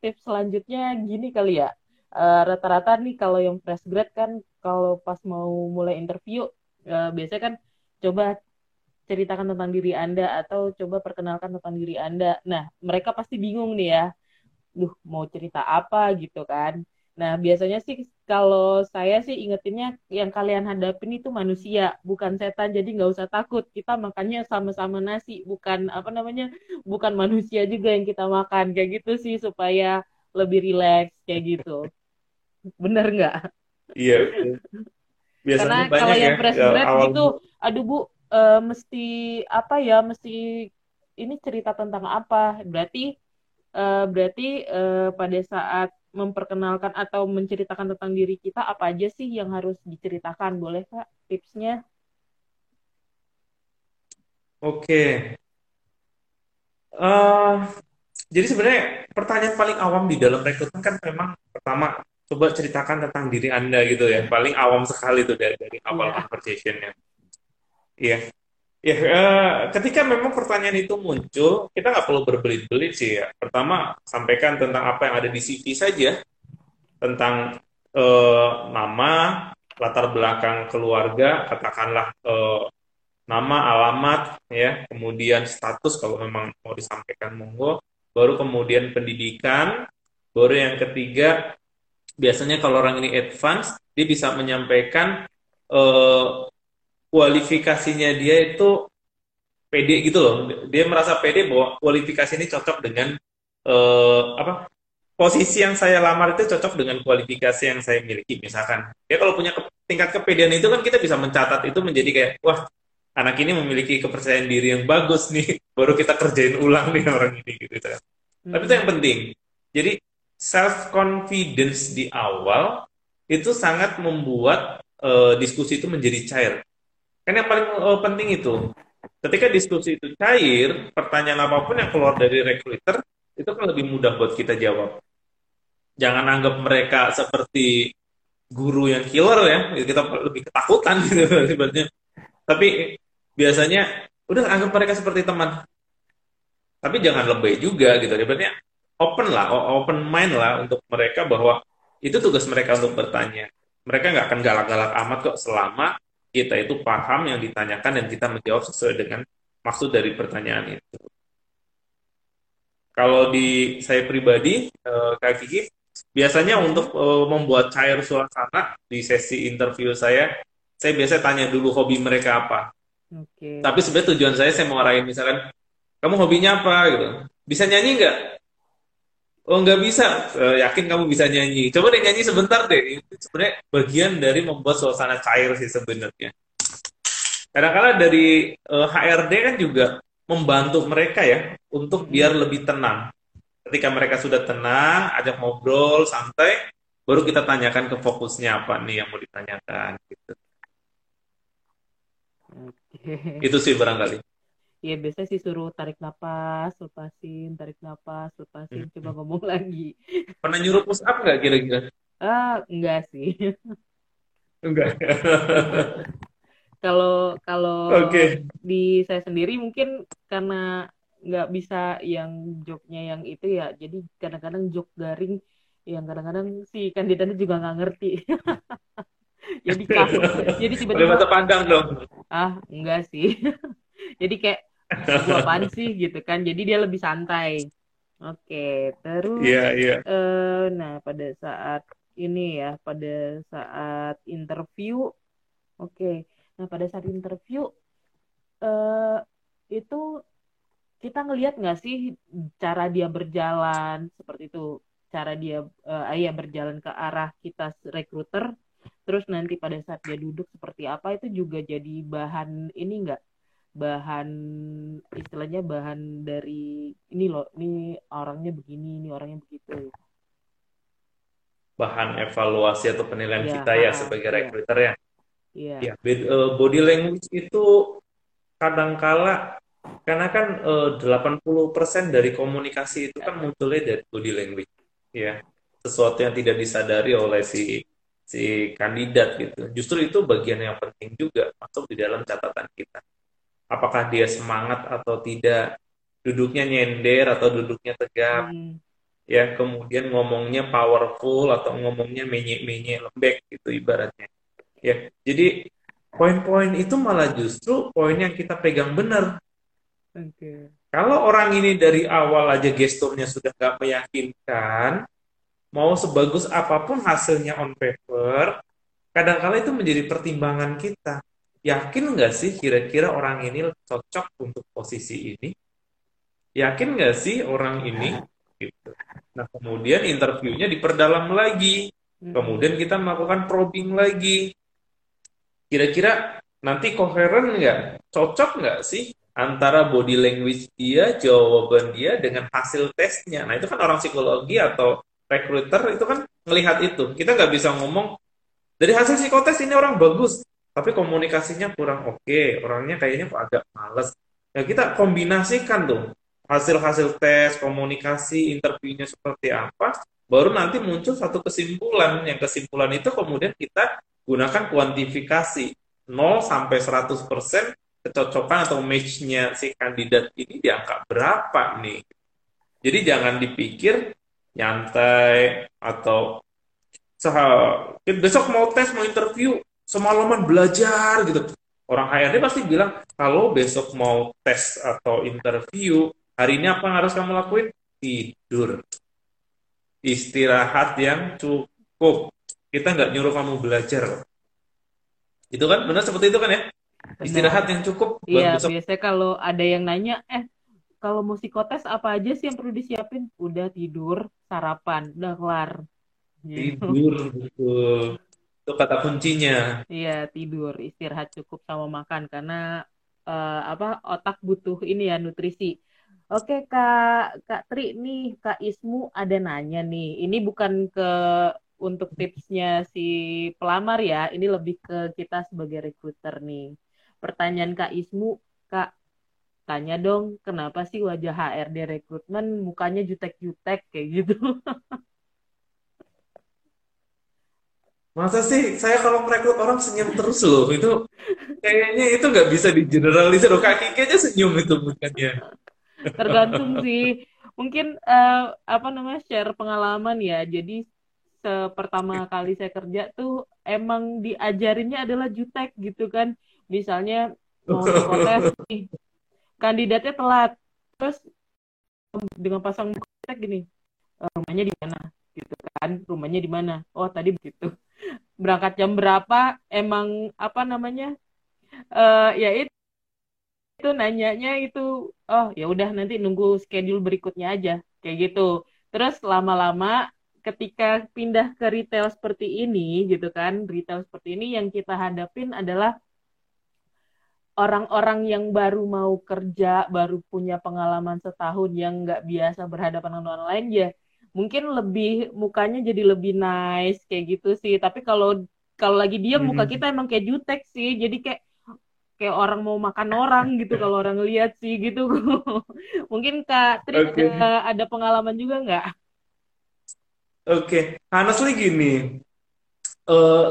tips selanjutnya gini kali ya. Rata-rata nih kalau yang fresh grad kan kalau pas mau mulai interview biasanya kan coba ceritakan tentang diri Anda atau coba perkenalkan tentang diri Anda. Nah, mereka pasti bingung nih ya. Duh, mau cerita apa gitu kan. Nah, biasanya sih kalau saya sih ingetinnya yang kalian hadapin itu manusia, bukan setan, jadi nggak usah takut. Kita makannya sama-sama nasi, bukan apa namanya, bukan manusia juga yang kita makan. Kayak gitu sih, supaya lebih rileks, kayak gitu. Bener nggak? Iya. Biasanya karena banyak kalau ya, yang fresh grad gitu, aduh Bu, mesti apa ya, mesti ini cerita tentang apa. Berarti pada saat memperkenalkan atau menceritakan tentang diri kita, apa aja sih yang harus diceritakan? Boleh, Kak, tipsnya? Oke. Jadi sebenarnya pertanyaan paling awam di dalam rekrutmen kan memang pertama, coba ceritakan tentang diri Anda gitu ya. Paling awam sekali itu dari awal conversation-nya. Iya. Ya, ketika memang pertanyaan itu muncul, kita nggak perlu berbelit-belit sih ya. Pertama, sampaikan tentang apa yang ada di CV saja, tentang nama, latar belakang keluarga, katakanlah nama, alamat, ya, kemudian status kalau memang mau disampaikan monggo, baru kemudian pendidikan, baru yang ketiga, biasanya kalau orang ini advance, dia bisa menyampaikan kualifikasinya dia itu pede gitu loh, dia merasa pede bahwa kualifikasi ini cocok dengan posisi yang saya lamar itu cocok dengan kualifikasi yang saya miliki misalkan. Ya kalau punya tingkat kepedean itu kan kita bisa mencatat itu menjadi kayak wah anak ini memiliki kepercayaan diri yang bagus nih, baru kita kerjain ulang nih orang ini gitu kan. Tapi itu yang penting. Jadi self confidence di awal itu sangat membuat diskusi itu menjadi cair. Karena yang paling penting itu, ketika diskusi itu cair, pertanyaan apapun yang keluar dari recruiter, itu kan lebih mudah buat kita jawab. Jangan anggap mereka seperti guru yang killer ya, kita lebih ketakutan gitu. Tapi biasanya, udah anggap mereka seperti teman. Tapi jangan lebay juga gitu. Berarti open mind lah untuk mereka bahwa itu tugas mereka untuk bertanya. Mereka nggak akan galak-galak amat kok selama kita itu paham yang ditanyakan dan kita menjawab sesuai dengan maksud dari pertanyaan itu. Kalau di saya pribadi, Kak Kiki, biasanya untuk membuat cair suasana di sesi interview saya biasanya tanya dulu hobi mereka apa. Okay. Tapi sebenarnya tujuan saya mau arahin misalkan, kamu hobinya apa? Gitu. Bisa nyanyi nggak? Oh nggak bisa, yakin kamu bisa nyanyi. Coba deh nyanyi sebentar deh. Itu sebenarnya bagian dari membuat suasana cair sih sebenarnya. Kadang-kadang dari HRD kan juga membantu mereka ya untuk biar lebih tenang. Ketika mereka sudah tenang, ajak ngobrol santai, baru kita tanyakan ke fokusnya apa nih yang mau ditanyakan. Gitu. Okay. Itu sih barangkali. Iya biasanya sih suruh tarik napas, lepasin, tarik napas, lepasin, coba ngomong lagi. Pernah nyuruh push up nggak kira-kira? Enggak sih. Enggak. Kalau okay. Di saya sendiri mungkin karena nggak bisa yang joknya yang itu ya, jadi kadang-kadang jok garing yang kadang-kadang si kandidatnya juga nggak ngerti. Jadi kaku. Jadi tiba-tiba. Mata pandang dong. Enggak sih. Jadi kayak gua apaan sih gitu kan, jadi dia lebih santai. Oke, terus nah pada saat ini ya, pada saat interview, nah pada saat interview itu kita ngelihat nggak sih cara dia berjalan seperti itu, cara dia berjalan ke arah kita recruiter, terus nanti pada saat dia duduk seperti apa itu juga jadi bahan ini nggak? Bahan istilahnya bahan dari ini loh, ini orangnya begini, ini orangnya begitu. Bahan evaluasi atau penilaian kita ya sebagai recruiter ya. Ya, body language itu kadangkala karena kan 80% dari komunikasi itu kan munculnya dari body language ya. Sesuatu yang tidak disadari oleh si kandidat gitu. Justru itu bagian yang penting juga masuk di dalam catatan kita. Apakah dia semangat atau tidak, duduknya nyender atau duduknya tegap, ya kemudian ngomongnya powerful atau ngomongnya menye-menye lembek gitu ibaratnya, ya jadi poin-poin itu malah justru poin yang kita pegang benar. Okay. Kalau orang ini dari awal aja gesturnya sudah nggak meyakinkan, mau sebagus apapun hasilnya on paper, kadang-kala itu menjadi pertimbangan kita. Yakin nggak sih kira-kira orang ini cocok untuk posisi ini? Yakin nggak sih orang ini? Gitu. Nah, kemudian interviewnya diperdalam lagi. Kemudian kita melakukan probing lagi. Kira-kira nanti koheren nggak? Cocok nggak sih antara body language dia, jawaban dia, dengan hasil tesnya? Nah, itu kan orang psikologi atau recruiter itu kan melihat itu. Kita nggak bisa ngomong, dari hasil psikotes ini orang bagus, tapi komunikasinya kurang oke, orangnya kayaknya kok agak males. Nah, kita kombinasikan tuh hasil-hasil tes, komunikasi, interviewnya seperti apa, baru nanti muncul satu kesimpulan. Yang kesimpulan itu kemudian kita gunakan kuantifikasi 0-100% kecocokan atau match-nya si kandidat ini di angka berapa nih. Jadi jangan dipikir nyantai atau besok mau tes, mau interview, semalaman belajar gitu. Orang HRD pasti bilang, kalau besok mau tes atau interview, hari ini apa yang harus kamu lakuin? Tidur. Istirahat yang cukup. Kita nggak nyuruh kamu belajar. Itu kan benar seperti itu kan ya? Istirahat yang cukup. Iya, biasanya kalau ada yang nanya, kalau mau psikotes apa aja sih yang perlu disiapin? Udah tidur, sarapan, udah kelar. Tidur, betul. Itu kata kuncinya. Iya, tidur, istirahat cukup sama makan karena otak butuh ini ya nutrisi. Oke, Kak Tri nih, Kak Ismu ada nanya nih. Ini bukan untuk tipsnya si pelamar ya, ini lebih ke kita sebagai recruiter nih. Pertanyaan Kak Ismu, Kak tanya dong, kenapa sih wajah HRD rekrutmen mukanya jutek-jutek kayak gitu? Masa sih saya kalau merekrut orang senyum terus loh, itu kayaknya itu nggak bisa digeneralisir loh, kakinya senyum itu bukannya. Tergantung sih, mungkin share pengalaman ya. Jadi pertama kali saya kerja tuh emang diajarinnya adalah jutek gitu kan, misalnya mau psikotes nih, kandidatnya telat, terus dengan pasang muka jutek gini, rumahnya di mana gitu kan, rumahnya di mana, oh tadi begitu. Berangkat jam berapa, emang nanyanya itu, oh ya udah nanti nunggu schedule berikutnya aja, kayak gitu. Terus lama-lama ketika pindah ke retail seperti ini gitu kan, retail seperti ini yang kita hadapin adalah orang-orang yang baru mau kerja, baru punya pengalaman setahun yang nggak biasa berhadapan dengan orang lain ya, mungkin lebih mukanya jadi lebih nice kayak gitu sih. Tapi kalau lagi diam muka kita emang kayak jutek sih, jadi kayak orang mau makan orang gitu kalau orang lihat sih gitu. Mungkin Kak Tri ada pengalaman juga nggak? Oke, honestly gini,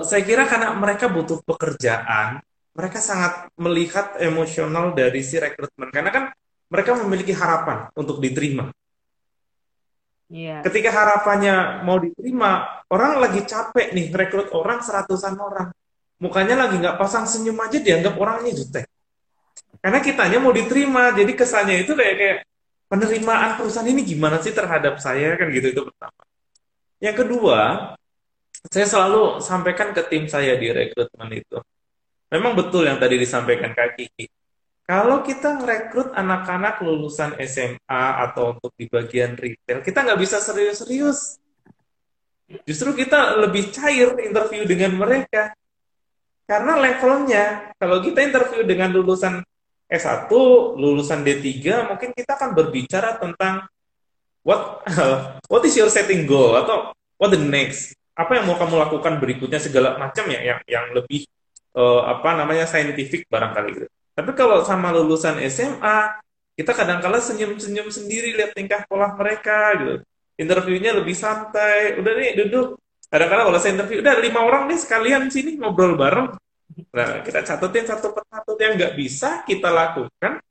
saya kira karena mereka butuh pekerjaan. Mereka sangat melihat emosional dari si rekrutmen. Karena kan mereka memiliki harapan untuk diterima. Yeah. Ketika harapannya mau diterima, orang lagi capek nih, rekrut orang 100-an orang. Mukanya lagi nggak pasang senyum aja, dianggap orangnya jutek. Karena kitanya mau diterima, jadi kesannya itu kayak penerimaan perusahaan ini gimana sih terhadap saya, kan gitu, itu pertama. Yang kedua, saya selalu sampaikan ke tim saya di rekrutmen itu. Memang betul yang tadi disampaikan Kak Kiki. Kalau kita rekrut anak-anak lulusan SMA atau untuk di bagian retail, kita nggak bisa serius-serius. Justru kita lebih cair interview dengan mereka. Karena levelnya, kalau kita interview dengan lulusan S1, lulusan D3, mungkin kita akan berbicara tentang what is your setting goal? Atau what the next? Apa yang mau kamu lakukan berikutnya, segala macam ya, yang lebih saintifik barangkali gitu. Tapi kalau sama lulusan SMA, kita kadang-kala senyum-senyum sendiri lihat tingkah pola mereka gitu. Interviewnya lebih santai, udah nih duduk. Kadang-kala kalau saya interview, udah 5 orang nih sekalian sini ngobrol bareng. Nah, kita catetin satu persatu yang nggak bisa kita lakukan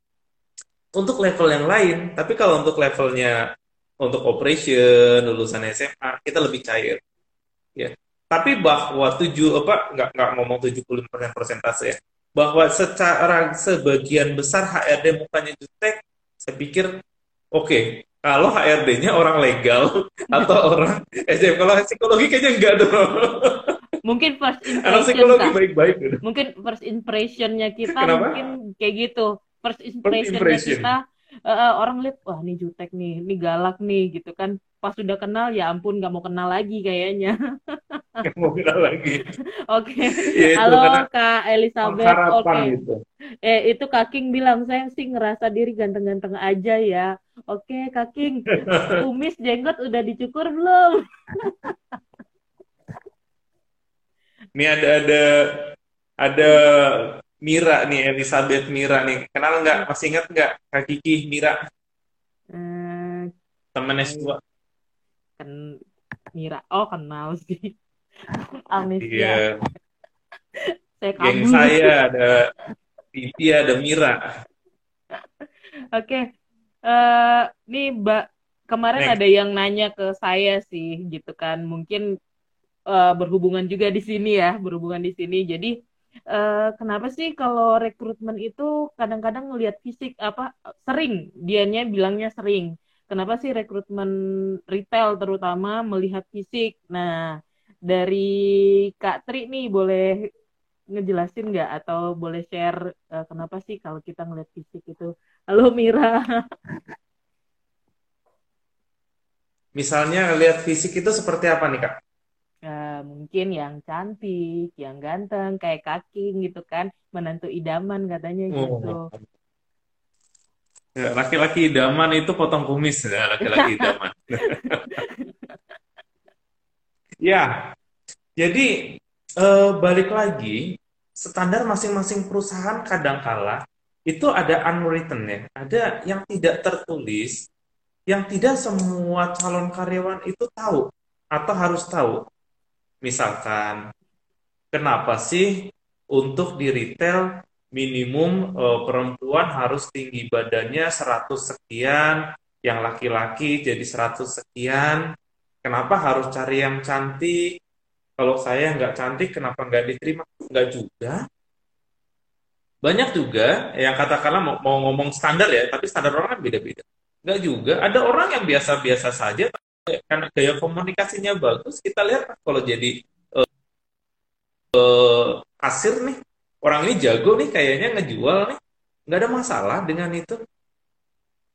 untuk level yang lain. Tapi kalau untuk levelnya untuk operation lulusan SMA, kita lebih cair. Ya. Tapi bahwa nggak ngomong 75% persentase ya, bahwa secara sebagian besar HRD mukanya jutek, saya pikir oke, kalau HRD-nya orang legal atau orang SM, kalau psikologi kayaknya enggak dong. Mungkin first impression, karena psikologi baik-baik gitu. Mungkin first impression-nya kita mungkin kayak gitu, first impression. Kita orang lihat, wah ini jutek nih, ini galak nih gitu kan. Pas sudah kenal, ya ampun, nggak mau kenal lagi kayaknya. Nggak mau kenal lagi. Oke. Okay. Ya, halo Kak Elizabeth. Oke. Gitu. Itu Kak King bilang, saya sih ngerasa diri ganteng-ganteng aja ya. Oke, Kak King. Kumis jenggot udah dicukur belum? Ini ada Mira nih, Elizabeth Mira nih. Kenal nggak? Masih ingat nggak Kak Kiki Mira? Temen S2. Mira, kenal sih. Amnesia. Saya kabur. Geng saya ada Titi, ada Mira. Oke. Nih Mbak, kemarin ada yang nanya ke saya sih gitu kan. Mungkin berhubungan juga di sini ya, Jadi kenapa sih kalau rekrutmen itu kadang-kadang ngelihat fisik sering, dianya bilangnya sering. Kenapa sih rekrutmen retail terutama melihat fisik? Nah, dari Kak Tri nih boleh ngejelasin nggak? Atau boleh share kenapa sih kalau kita ngeliat fisik itu? Halo Mira. Misalnya ngeliat fisik itu seperti apa nih Kak? Mungkin yang cantik, yang ganteng, kayak kaking gitu kan. Menantu idaman katanya gitu. Laki-laki idaman itu potong kumis, laki-laki idaman. Ya, jadi balik lagi, standar masing-masing perusahaan kadangkala itu ada unwritten ya, ada yang tidak tertulis, yang tidak semua calon karyawan itu tahu atau harus tahu. Misalkan, kenapa sih untuk di retail minimum perempuan harus tinggi badannya 100 sekian, yang laki-laki jadi 100 sekian, kenapa harus cari yang cantik, kalau saya nggak cantik kenapa nggak diterima, nggak juga. Banyak juga yang katakanlah mau ngomong standar ya, tapi standar orang kan beda-beda. Nggak juga, ada orang yang biasa-biasa saja, karena gaya komunikasinya bagus, kita lihat kalau jadi kasir nih, orang ini jago nih, kayaknya ngejual nih. Nggak ada masalah dengan itu.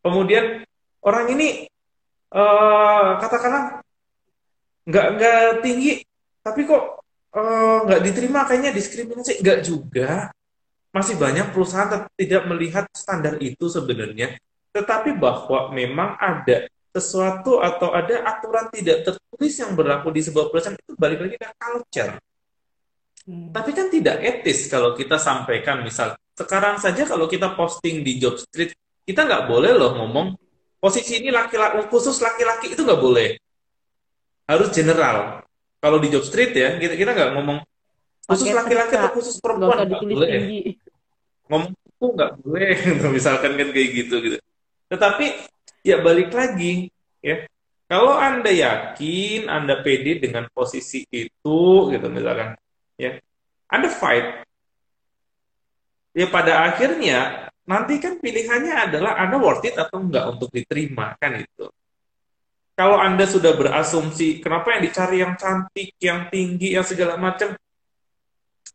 Kemudian, orang ini katakanlah nggak tinggi, tapi kok nggak diterima, kayaknya diskriminasi. Nggak juga, masih banyak perusahaan tidak melihat standar itu sebenarnya, tetapi bahwa memang ada sesuatu atau ada aturan tidak tertulis yang berlaku di sebuah perusahaan, itu balik lagi ke culture. Tapi kan tidak etis kalau kita sampaikan, misal sekarang saja kalau kita posting di Jobstreet, kita nggak boleh loh ngomong posisi ini laki-laki, khusus laki-laki, itu nggak boleh, harus general. Kalau di Jobstreet ya, kita nggak ngomong khusus laki-laki atau khusus perempuan, nggak boleh tinggi. Ngomong itu nggak boleh misalkan, kan kayak gitu. Tetapi ya balik lagi ya, kalau Anda yakin, Anda pede dengan posisi itu gitu misalkan ya, Anda fight. Ya pada akhirnya nanti kan pilihannya adalah Anda worth it atau enggak untuk diterima, kan itu. Kalau Anda sudah berasumsi, kenapa yang dicari yang cantik, yang tinggi, yang segala macam,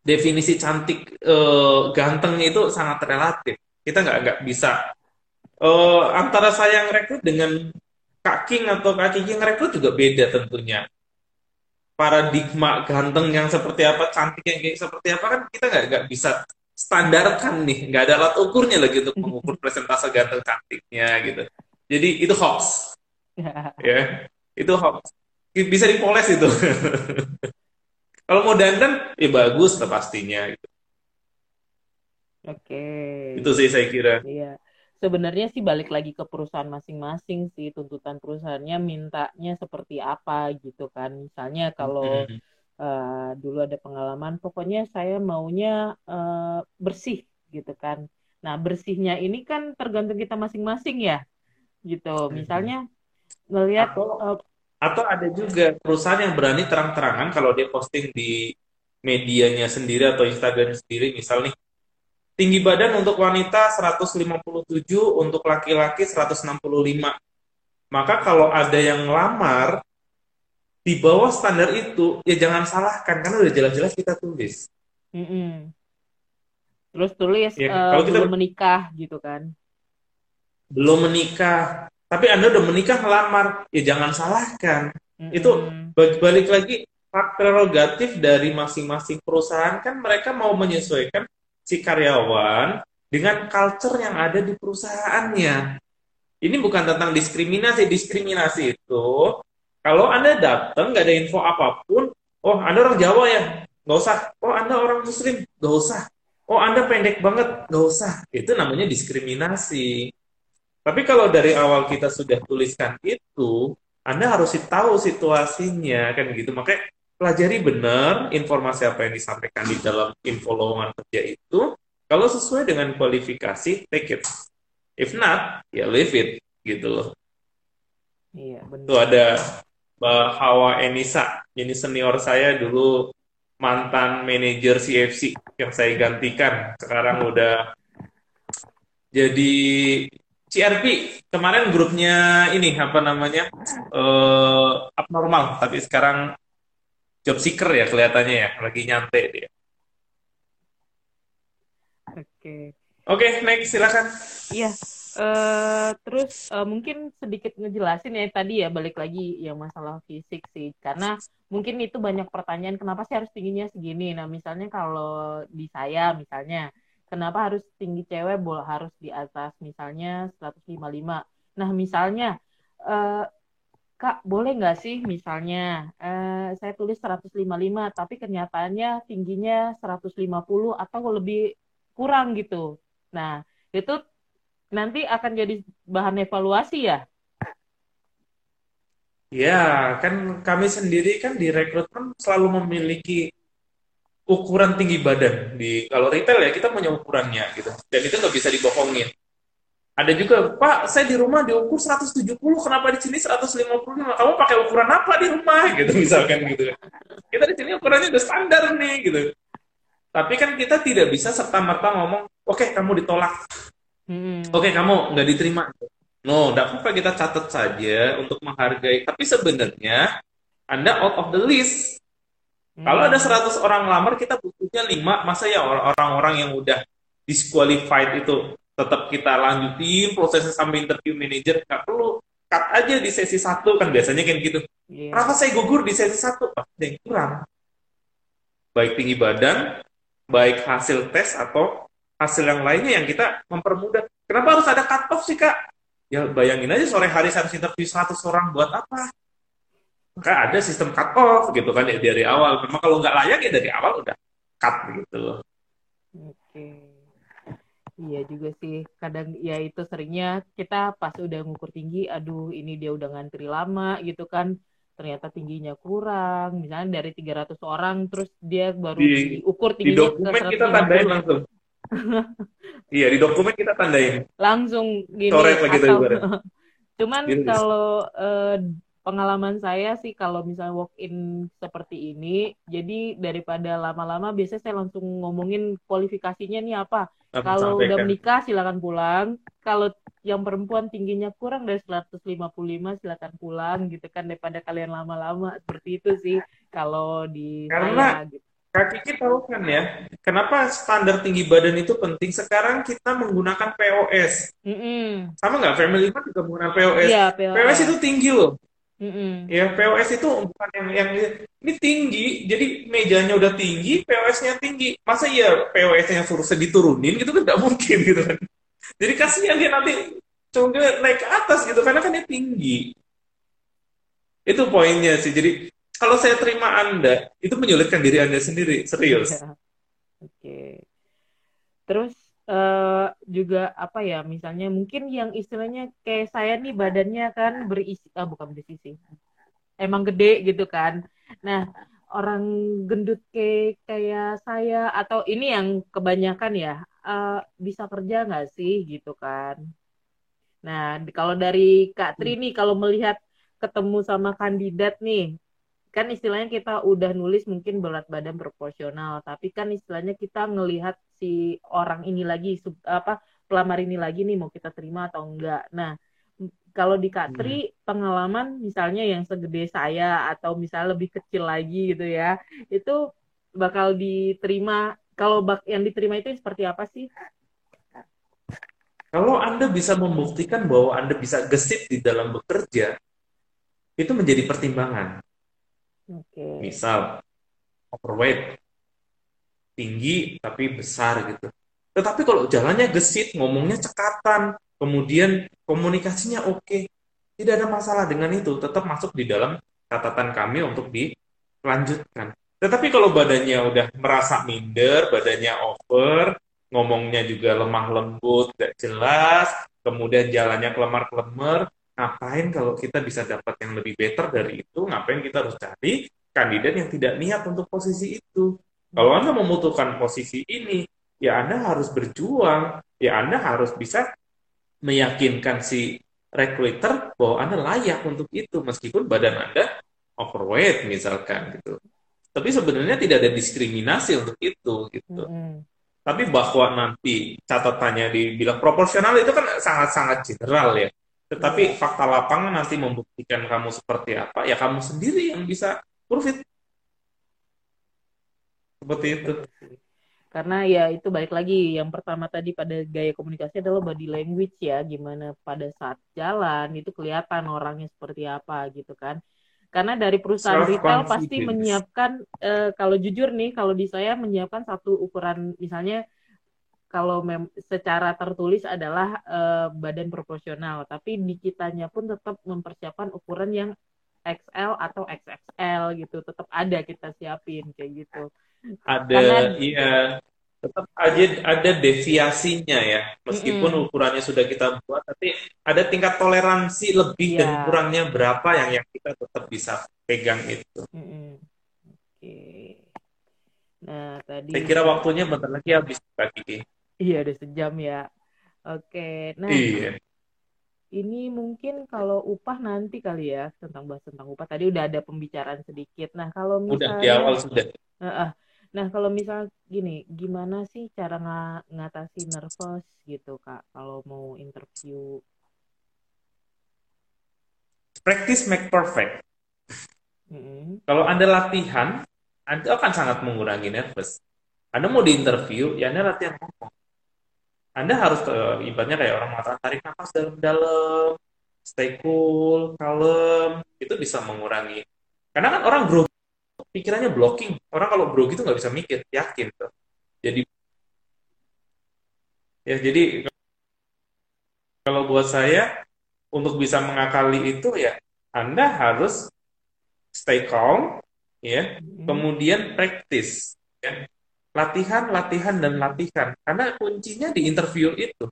definisi cantik, ganteng itu sangat relatif. Kita nggak bisa. Antara saya yang rekrut dengan Kak King atau Kak King yang rekrut juga beda tentunya. Paradigma ganteng yang seperti apa, cantik yang seperti apa, kan kita nggak bisa standarkan nih, nggak ada alat ukurnya lagi untuk mengukur presentase ganteng cantiknya gitu. Jadi itu hoax, ya, itu hoax. Bisa dipoles itu. Kalau mau dandan, ya bagus lah pastinya. Gitu. Oke. Itu sih saya kira. Iya. Sebenarnya sih balik lagi ke perusahaan masing-masing sih, tuntutan perusahaannya mintanya seperti apa gitu kan. Misalnya kalau dulu ada pengalaman, pokoknya saya maunya bersih gitu kan. Nah bersihnya ini kan tergantung kita masing-masing ya gitu. Misalnya melihat atau ada juga perusahaan yang berani terang-terangan kalau dia posting di medianya sendiri atau Instagram sendiri, misalnya tinggi badan untuk wanita 157, untuk laki-laki 165. Maka kalau ada yang lamar di bawah standar itu, ya jangan salahkan, karena udah jelas-jelas kita tulis. Terus tulis ya, kalau kita belum menikah gitu kan? Belum menikah, tapi Anda udah menikah ngelamar, ya jangan salahkan. Itu balik lagi hak prerogatif dari masing-masing perusahaan, kan mereka mau menyesuaikan si karyawan dengan culture yang ada di perusahaannya. Ini bukan tentang diskriminasi. Diskriminasi itu kalau Anda datang nggak ada info apapun, oh Anda orang Jawa ya, nggak usah. Oh Anda orang Muslim, nggak usah. Oh Anda pendek banget, nggak usah. Itu namanya diskriminasi. Tapi kalau dari awal kita sudah tuliskan itu, Anda harus tahu situasinya kan gitu. Makanya pelajari benar informasi apa yang disampaikan di dalam info lowongan kerja itu. Kalau sesuai dengan kualifikasi, take it. If not, ya leave it. Gitu loh. Iya, benar. Itu ada Mbak Hawa Enisa. Ini senior saya dulu, mantan manajer CFC yang saya gantikan. Sekarang udah jadi CRP. Kemarin grupnya ini, abnormal. Tapi sekarang job seeker ya kelihatannya ya, lagi nyantai dia. Oke, next silakan. Iya, terus mungkin sedikit ngejelasin ya tadi ya, balik lagi yang masalah fisik sih, karena mungkin itu banyak pertanyaan, kenapa sih harus tingginya segini? Nah misalnya kalau di saya misalnya, kenapa harus tinggi cewek boleh harus di atas misalnya 155? Nah misalnya Kak, boleh nggak sih misalnya saya tulis 155, tapi kenyataannya tingginya 150 atau lebih kurang gitu. Nah, itu nanti akan jadi bahan evaluasi ya? Ya, kan kami sendiri kan di rekrutmen selalu memiliki ukuran tinggi badan. Kalau retail ya, kita punya ukurannya gitu. Dan itu nggak bisa dibohongin. Ada juga, Pak, saya di rumah diukur 170, kenapa di sini 150? Kamu pakai ukuran apa di rumah? Gitu misalkan gitu. Kita di sini ukurannya udah standar nih gitu. Tapi kan kita tidak bisa serta-merta ngomong, oke, kamu ditolak. Oke, kamu nggak diterima. No, nggak apa-apa, kita catat saja untuk menghargai. Tapi sebenarnya Anda out of the list. Kalau ada 100 orang lamar, kita butuhnya 5. Masa ya orang-orang yang udah disqualified itu tetap kita lanjutin prosesnya sampai interview manager? Nggak perlu. cut aja di sesi 1, kan biasanya kayak gitu. Yeah. Kenapa saya gugur di sesi 1? Ada yang kurang. Baik tinggi badan, baik hasil tes, atau hasil yang lainnya yang kita mempermudah. Kenapa harus ada cut-off sih, Kak? Ya bayangin aja sore hari saya harus interview 100 orang buat apa? Maka ada sistem cut-off gitu kan ya, dari awal. Memang kalau nggak layak ya dari awal udah cut gitu. Oke. Iya juga sih, kadang ya itu seringnya kita pas udah ngukur tinggi, aduh ini dia udah ngantri lama gitu kan, ternyata tingginya kurang, misalnya dari 300 orang, terus dia baru diukur tingginya. Di dokumen kita tandain langsung. Iya, di dokumen kita tandain. Langsung gini. Coret lagi atau, cuman gini. Kalau pengalaman saya sih kalau misalnya walk-in seperti ini, jadi daripada lama-lama, biasanya saya langsung ngomongin kualifikasinya nih apa. Kalau udah menikah silakan pulang. Kalau yang perempuan tingginya kurang dari 155 silakan pulang gitu kan, daripada kalian lama-lama seperti itu sih kalau di karena saya, gitu. Kak Kiki tahu kan ya, kenapa standar tinggi badan itu penting? Sekarang kita menggunakan POS. Mm-mm. Sama nggak? Family Mart juga menggunakan POS. Iya, POS. POS itu tinggi loh. Mm-mm. Ya POS itu bukan yang ini tinggi, jadi mejanya udah tinggi, POS-nya tinggi. Masa ya POS-nya suruh diturunin gitu kan nggak mungkin gitu kan. Jadi kasihan dia nanti cuma naik ke atas gitu, karena kan dia tinggi. Itu poinnya sih. Jadi kalau saya terima Anda, itu menyulitkan diri Anda sendiri, serius. Ya. Oke. Terus juga apa ya, misalnya mungkin yang istilahnya kayak saya nih badannya kan berisi, bukan berisi sih, emang gede gitu kan. Nah, orang gendut kayak saya atau ini yang kebanyakan ya, bisa kerja nggak sih gitu kan. Nah, kalau dari Kak Tri nih, kalau melihat ketemu sama kandidat nih, kan istilahnya kita udah nulis mungkin berat badan proporsional, tapi kan istilahnya kita ngelihat si orang ini lagi, pelamar ini lagi nih mau kita terima atau enggak. Nah, kalau di Kak Tri, pengalaman misalnya yang segede saya atau misalnya lebih kecil lagi gitu ya, itu bakal diterima. Kalau yang diterima itu seperti apa sih? Kalau Anda bisa membuktikan bahwa Anda bisa gesit di dalam bekerja, itu menjadi pertimbangan. Okay. Misal, overweight, tinggi tapi besar gitu. Tetapi kalau jalannya gesit, ngomongnya cekatan, kemudian komunikasinya oke, tidak ada masalah dengan itu, tetap masuk di dalam catatan kami untuk dilanjutkan. Tetapi kalau badannya udah merasa minder, badannya over, ngomongnya juga lemah lembut, gak jelas, kemudian jalannya kelemar-kelemar, ngapain kalau kita bisa dapat yang lebih better dari itu, ngapain kita harus cari kandidat yang tidak niat untuk posisi itu. Kalau Anda membutuhkan posisi ini, ya Anda harus berjuang, ya Anda harus bisa meyakinkan si recruiter bahwa Anda layak untuk itu, meskipun badan Anda overweight misalkan gitu. Tapi sebenarnya tidak ada diskriminasi untuk itu gitu. Mm-hmm. Tapi bahwa nanti catatannya dibilang proporsional itu kan sangat-sangat general ya. Tetapi fakta lapangan nanti membuktikan kamu seperti apa, ya kamu sendiri yang bisa profit. Seperti itu. Karena ya itu balik lagi, yang pertama tadi pada gaya komunikasi adalah body language ya, gimana pada saat jalan itu kelihatan orangnya seperti apa gitu kan. Karena dari perusahaan retail pasti menyiapkan, kalau jujur nih, kalau di saya menyiapkan satu ukuran, misalnya kalau secara tertulis adalah badan proporsional, tapi di kitanya pun tetap mempersiapkan ukuran yang XL atau XXL gitu, tetap ada kita siapin kayak gitu. Ada, karena, iya, tetap aja ada deviasinya ya, meskipun ukurannya sudah kita buat, tapi ada tingkat toleransi lebih dan kurangnya berapa yang kita tetap bisa pegang itu. Oke. Nah, tadi saya kira waktunya bentar lagi habis, Kak Kiki. Iya, udah sejam ya. Oke. Nah, iya. Ini mungkin kalau upah nanti kali ya, tentang upah. Tadi udah ada pembicaraan sedikit. Nah, kalau misalnya udah di awal sudah. Nah, kalau misalnya gini, gimana sih cara ngatasi nervous gitu, Kak, kalau mau interview? Practice make perfect. Kalau Anda latihan, Anda akan sangat mengurangi nervous. Anda mau diinterview, ya Anda latihan ngomong. Anda harus ibaratnya kayak orang mengatakan tarik nafas dalam-dalam, stay cool, kalem, itu bisa mengurangi. Karena kan orang grogi, pikirannya blocking. Orang kalau grogi itu nggak bisa mikir, yakin tuh. Jadi, ya jadi kalau buat saya, untuk bisa mengakali itu ya, Anda harus stay calm, ya. Kemudian praktis, ya. Latihan, latihan, dan latihan. Karena kuncinya di interview itu.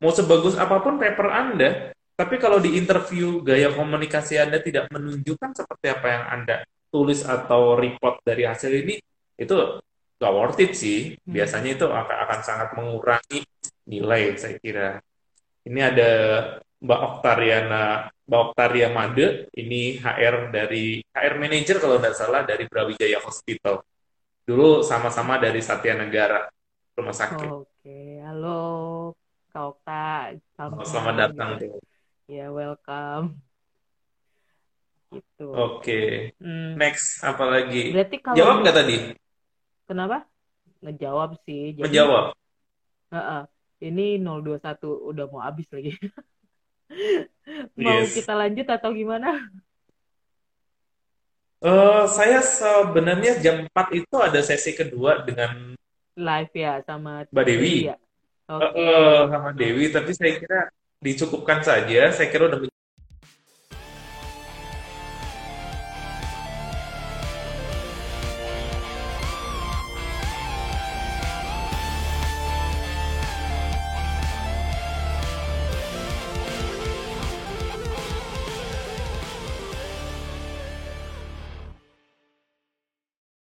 Mau sebagus apapun paper Anda, tapi kalau di interview gaya komunikasi Anda tidak menunjukkan seperti apa yang Anda tulis atau report dari hasil ini, itu nggak worth it sih. Biasanya itu akan sangat mengurangi nilai, saya kira. Ini ada Mbak Oktariana Made, ini HR manager kalau nggak salah dari Brawijaya Hospital. Dulu sama-sama dari Satya Negara, rumah sakit. Oke, halo Kak Okta. Selamat datang. Ya, welcome. Gitu. Oke, next apa lagi? Jawab nggak tadi? Kenapa? Ngejawab sih. Jadi, menjawab? Ini 021 udah mau habis lagi. Mau kita lanjut atau gimana? Saya sebenarnya jam 4 itu ada sesi kedua dengan live ya sama Mbak Dewi. Ya. Okay. Sama Dewi, tapi saya kira dicukupkan saja. Saya kira udah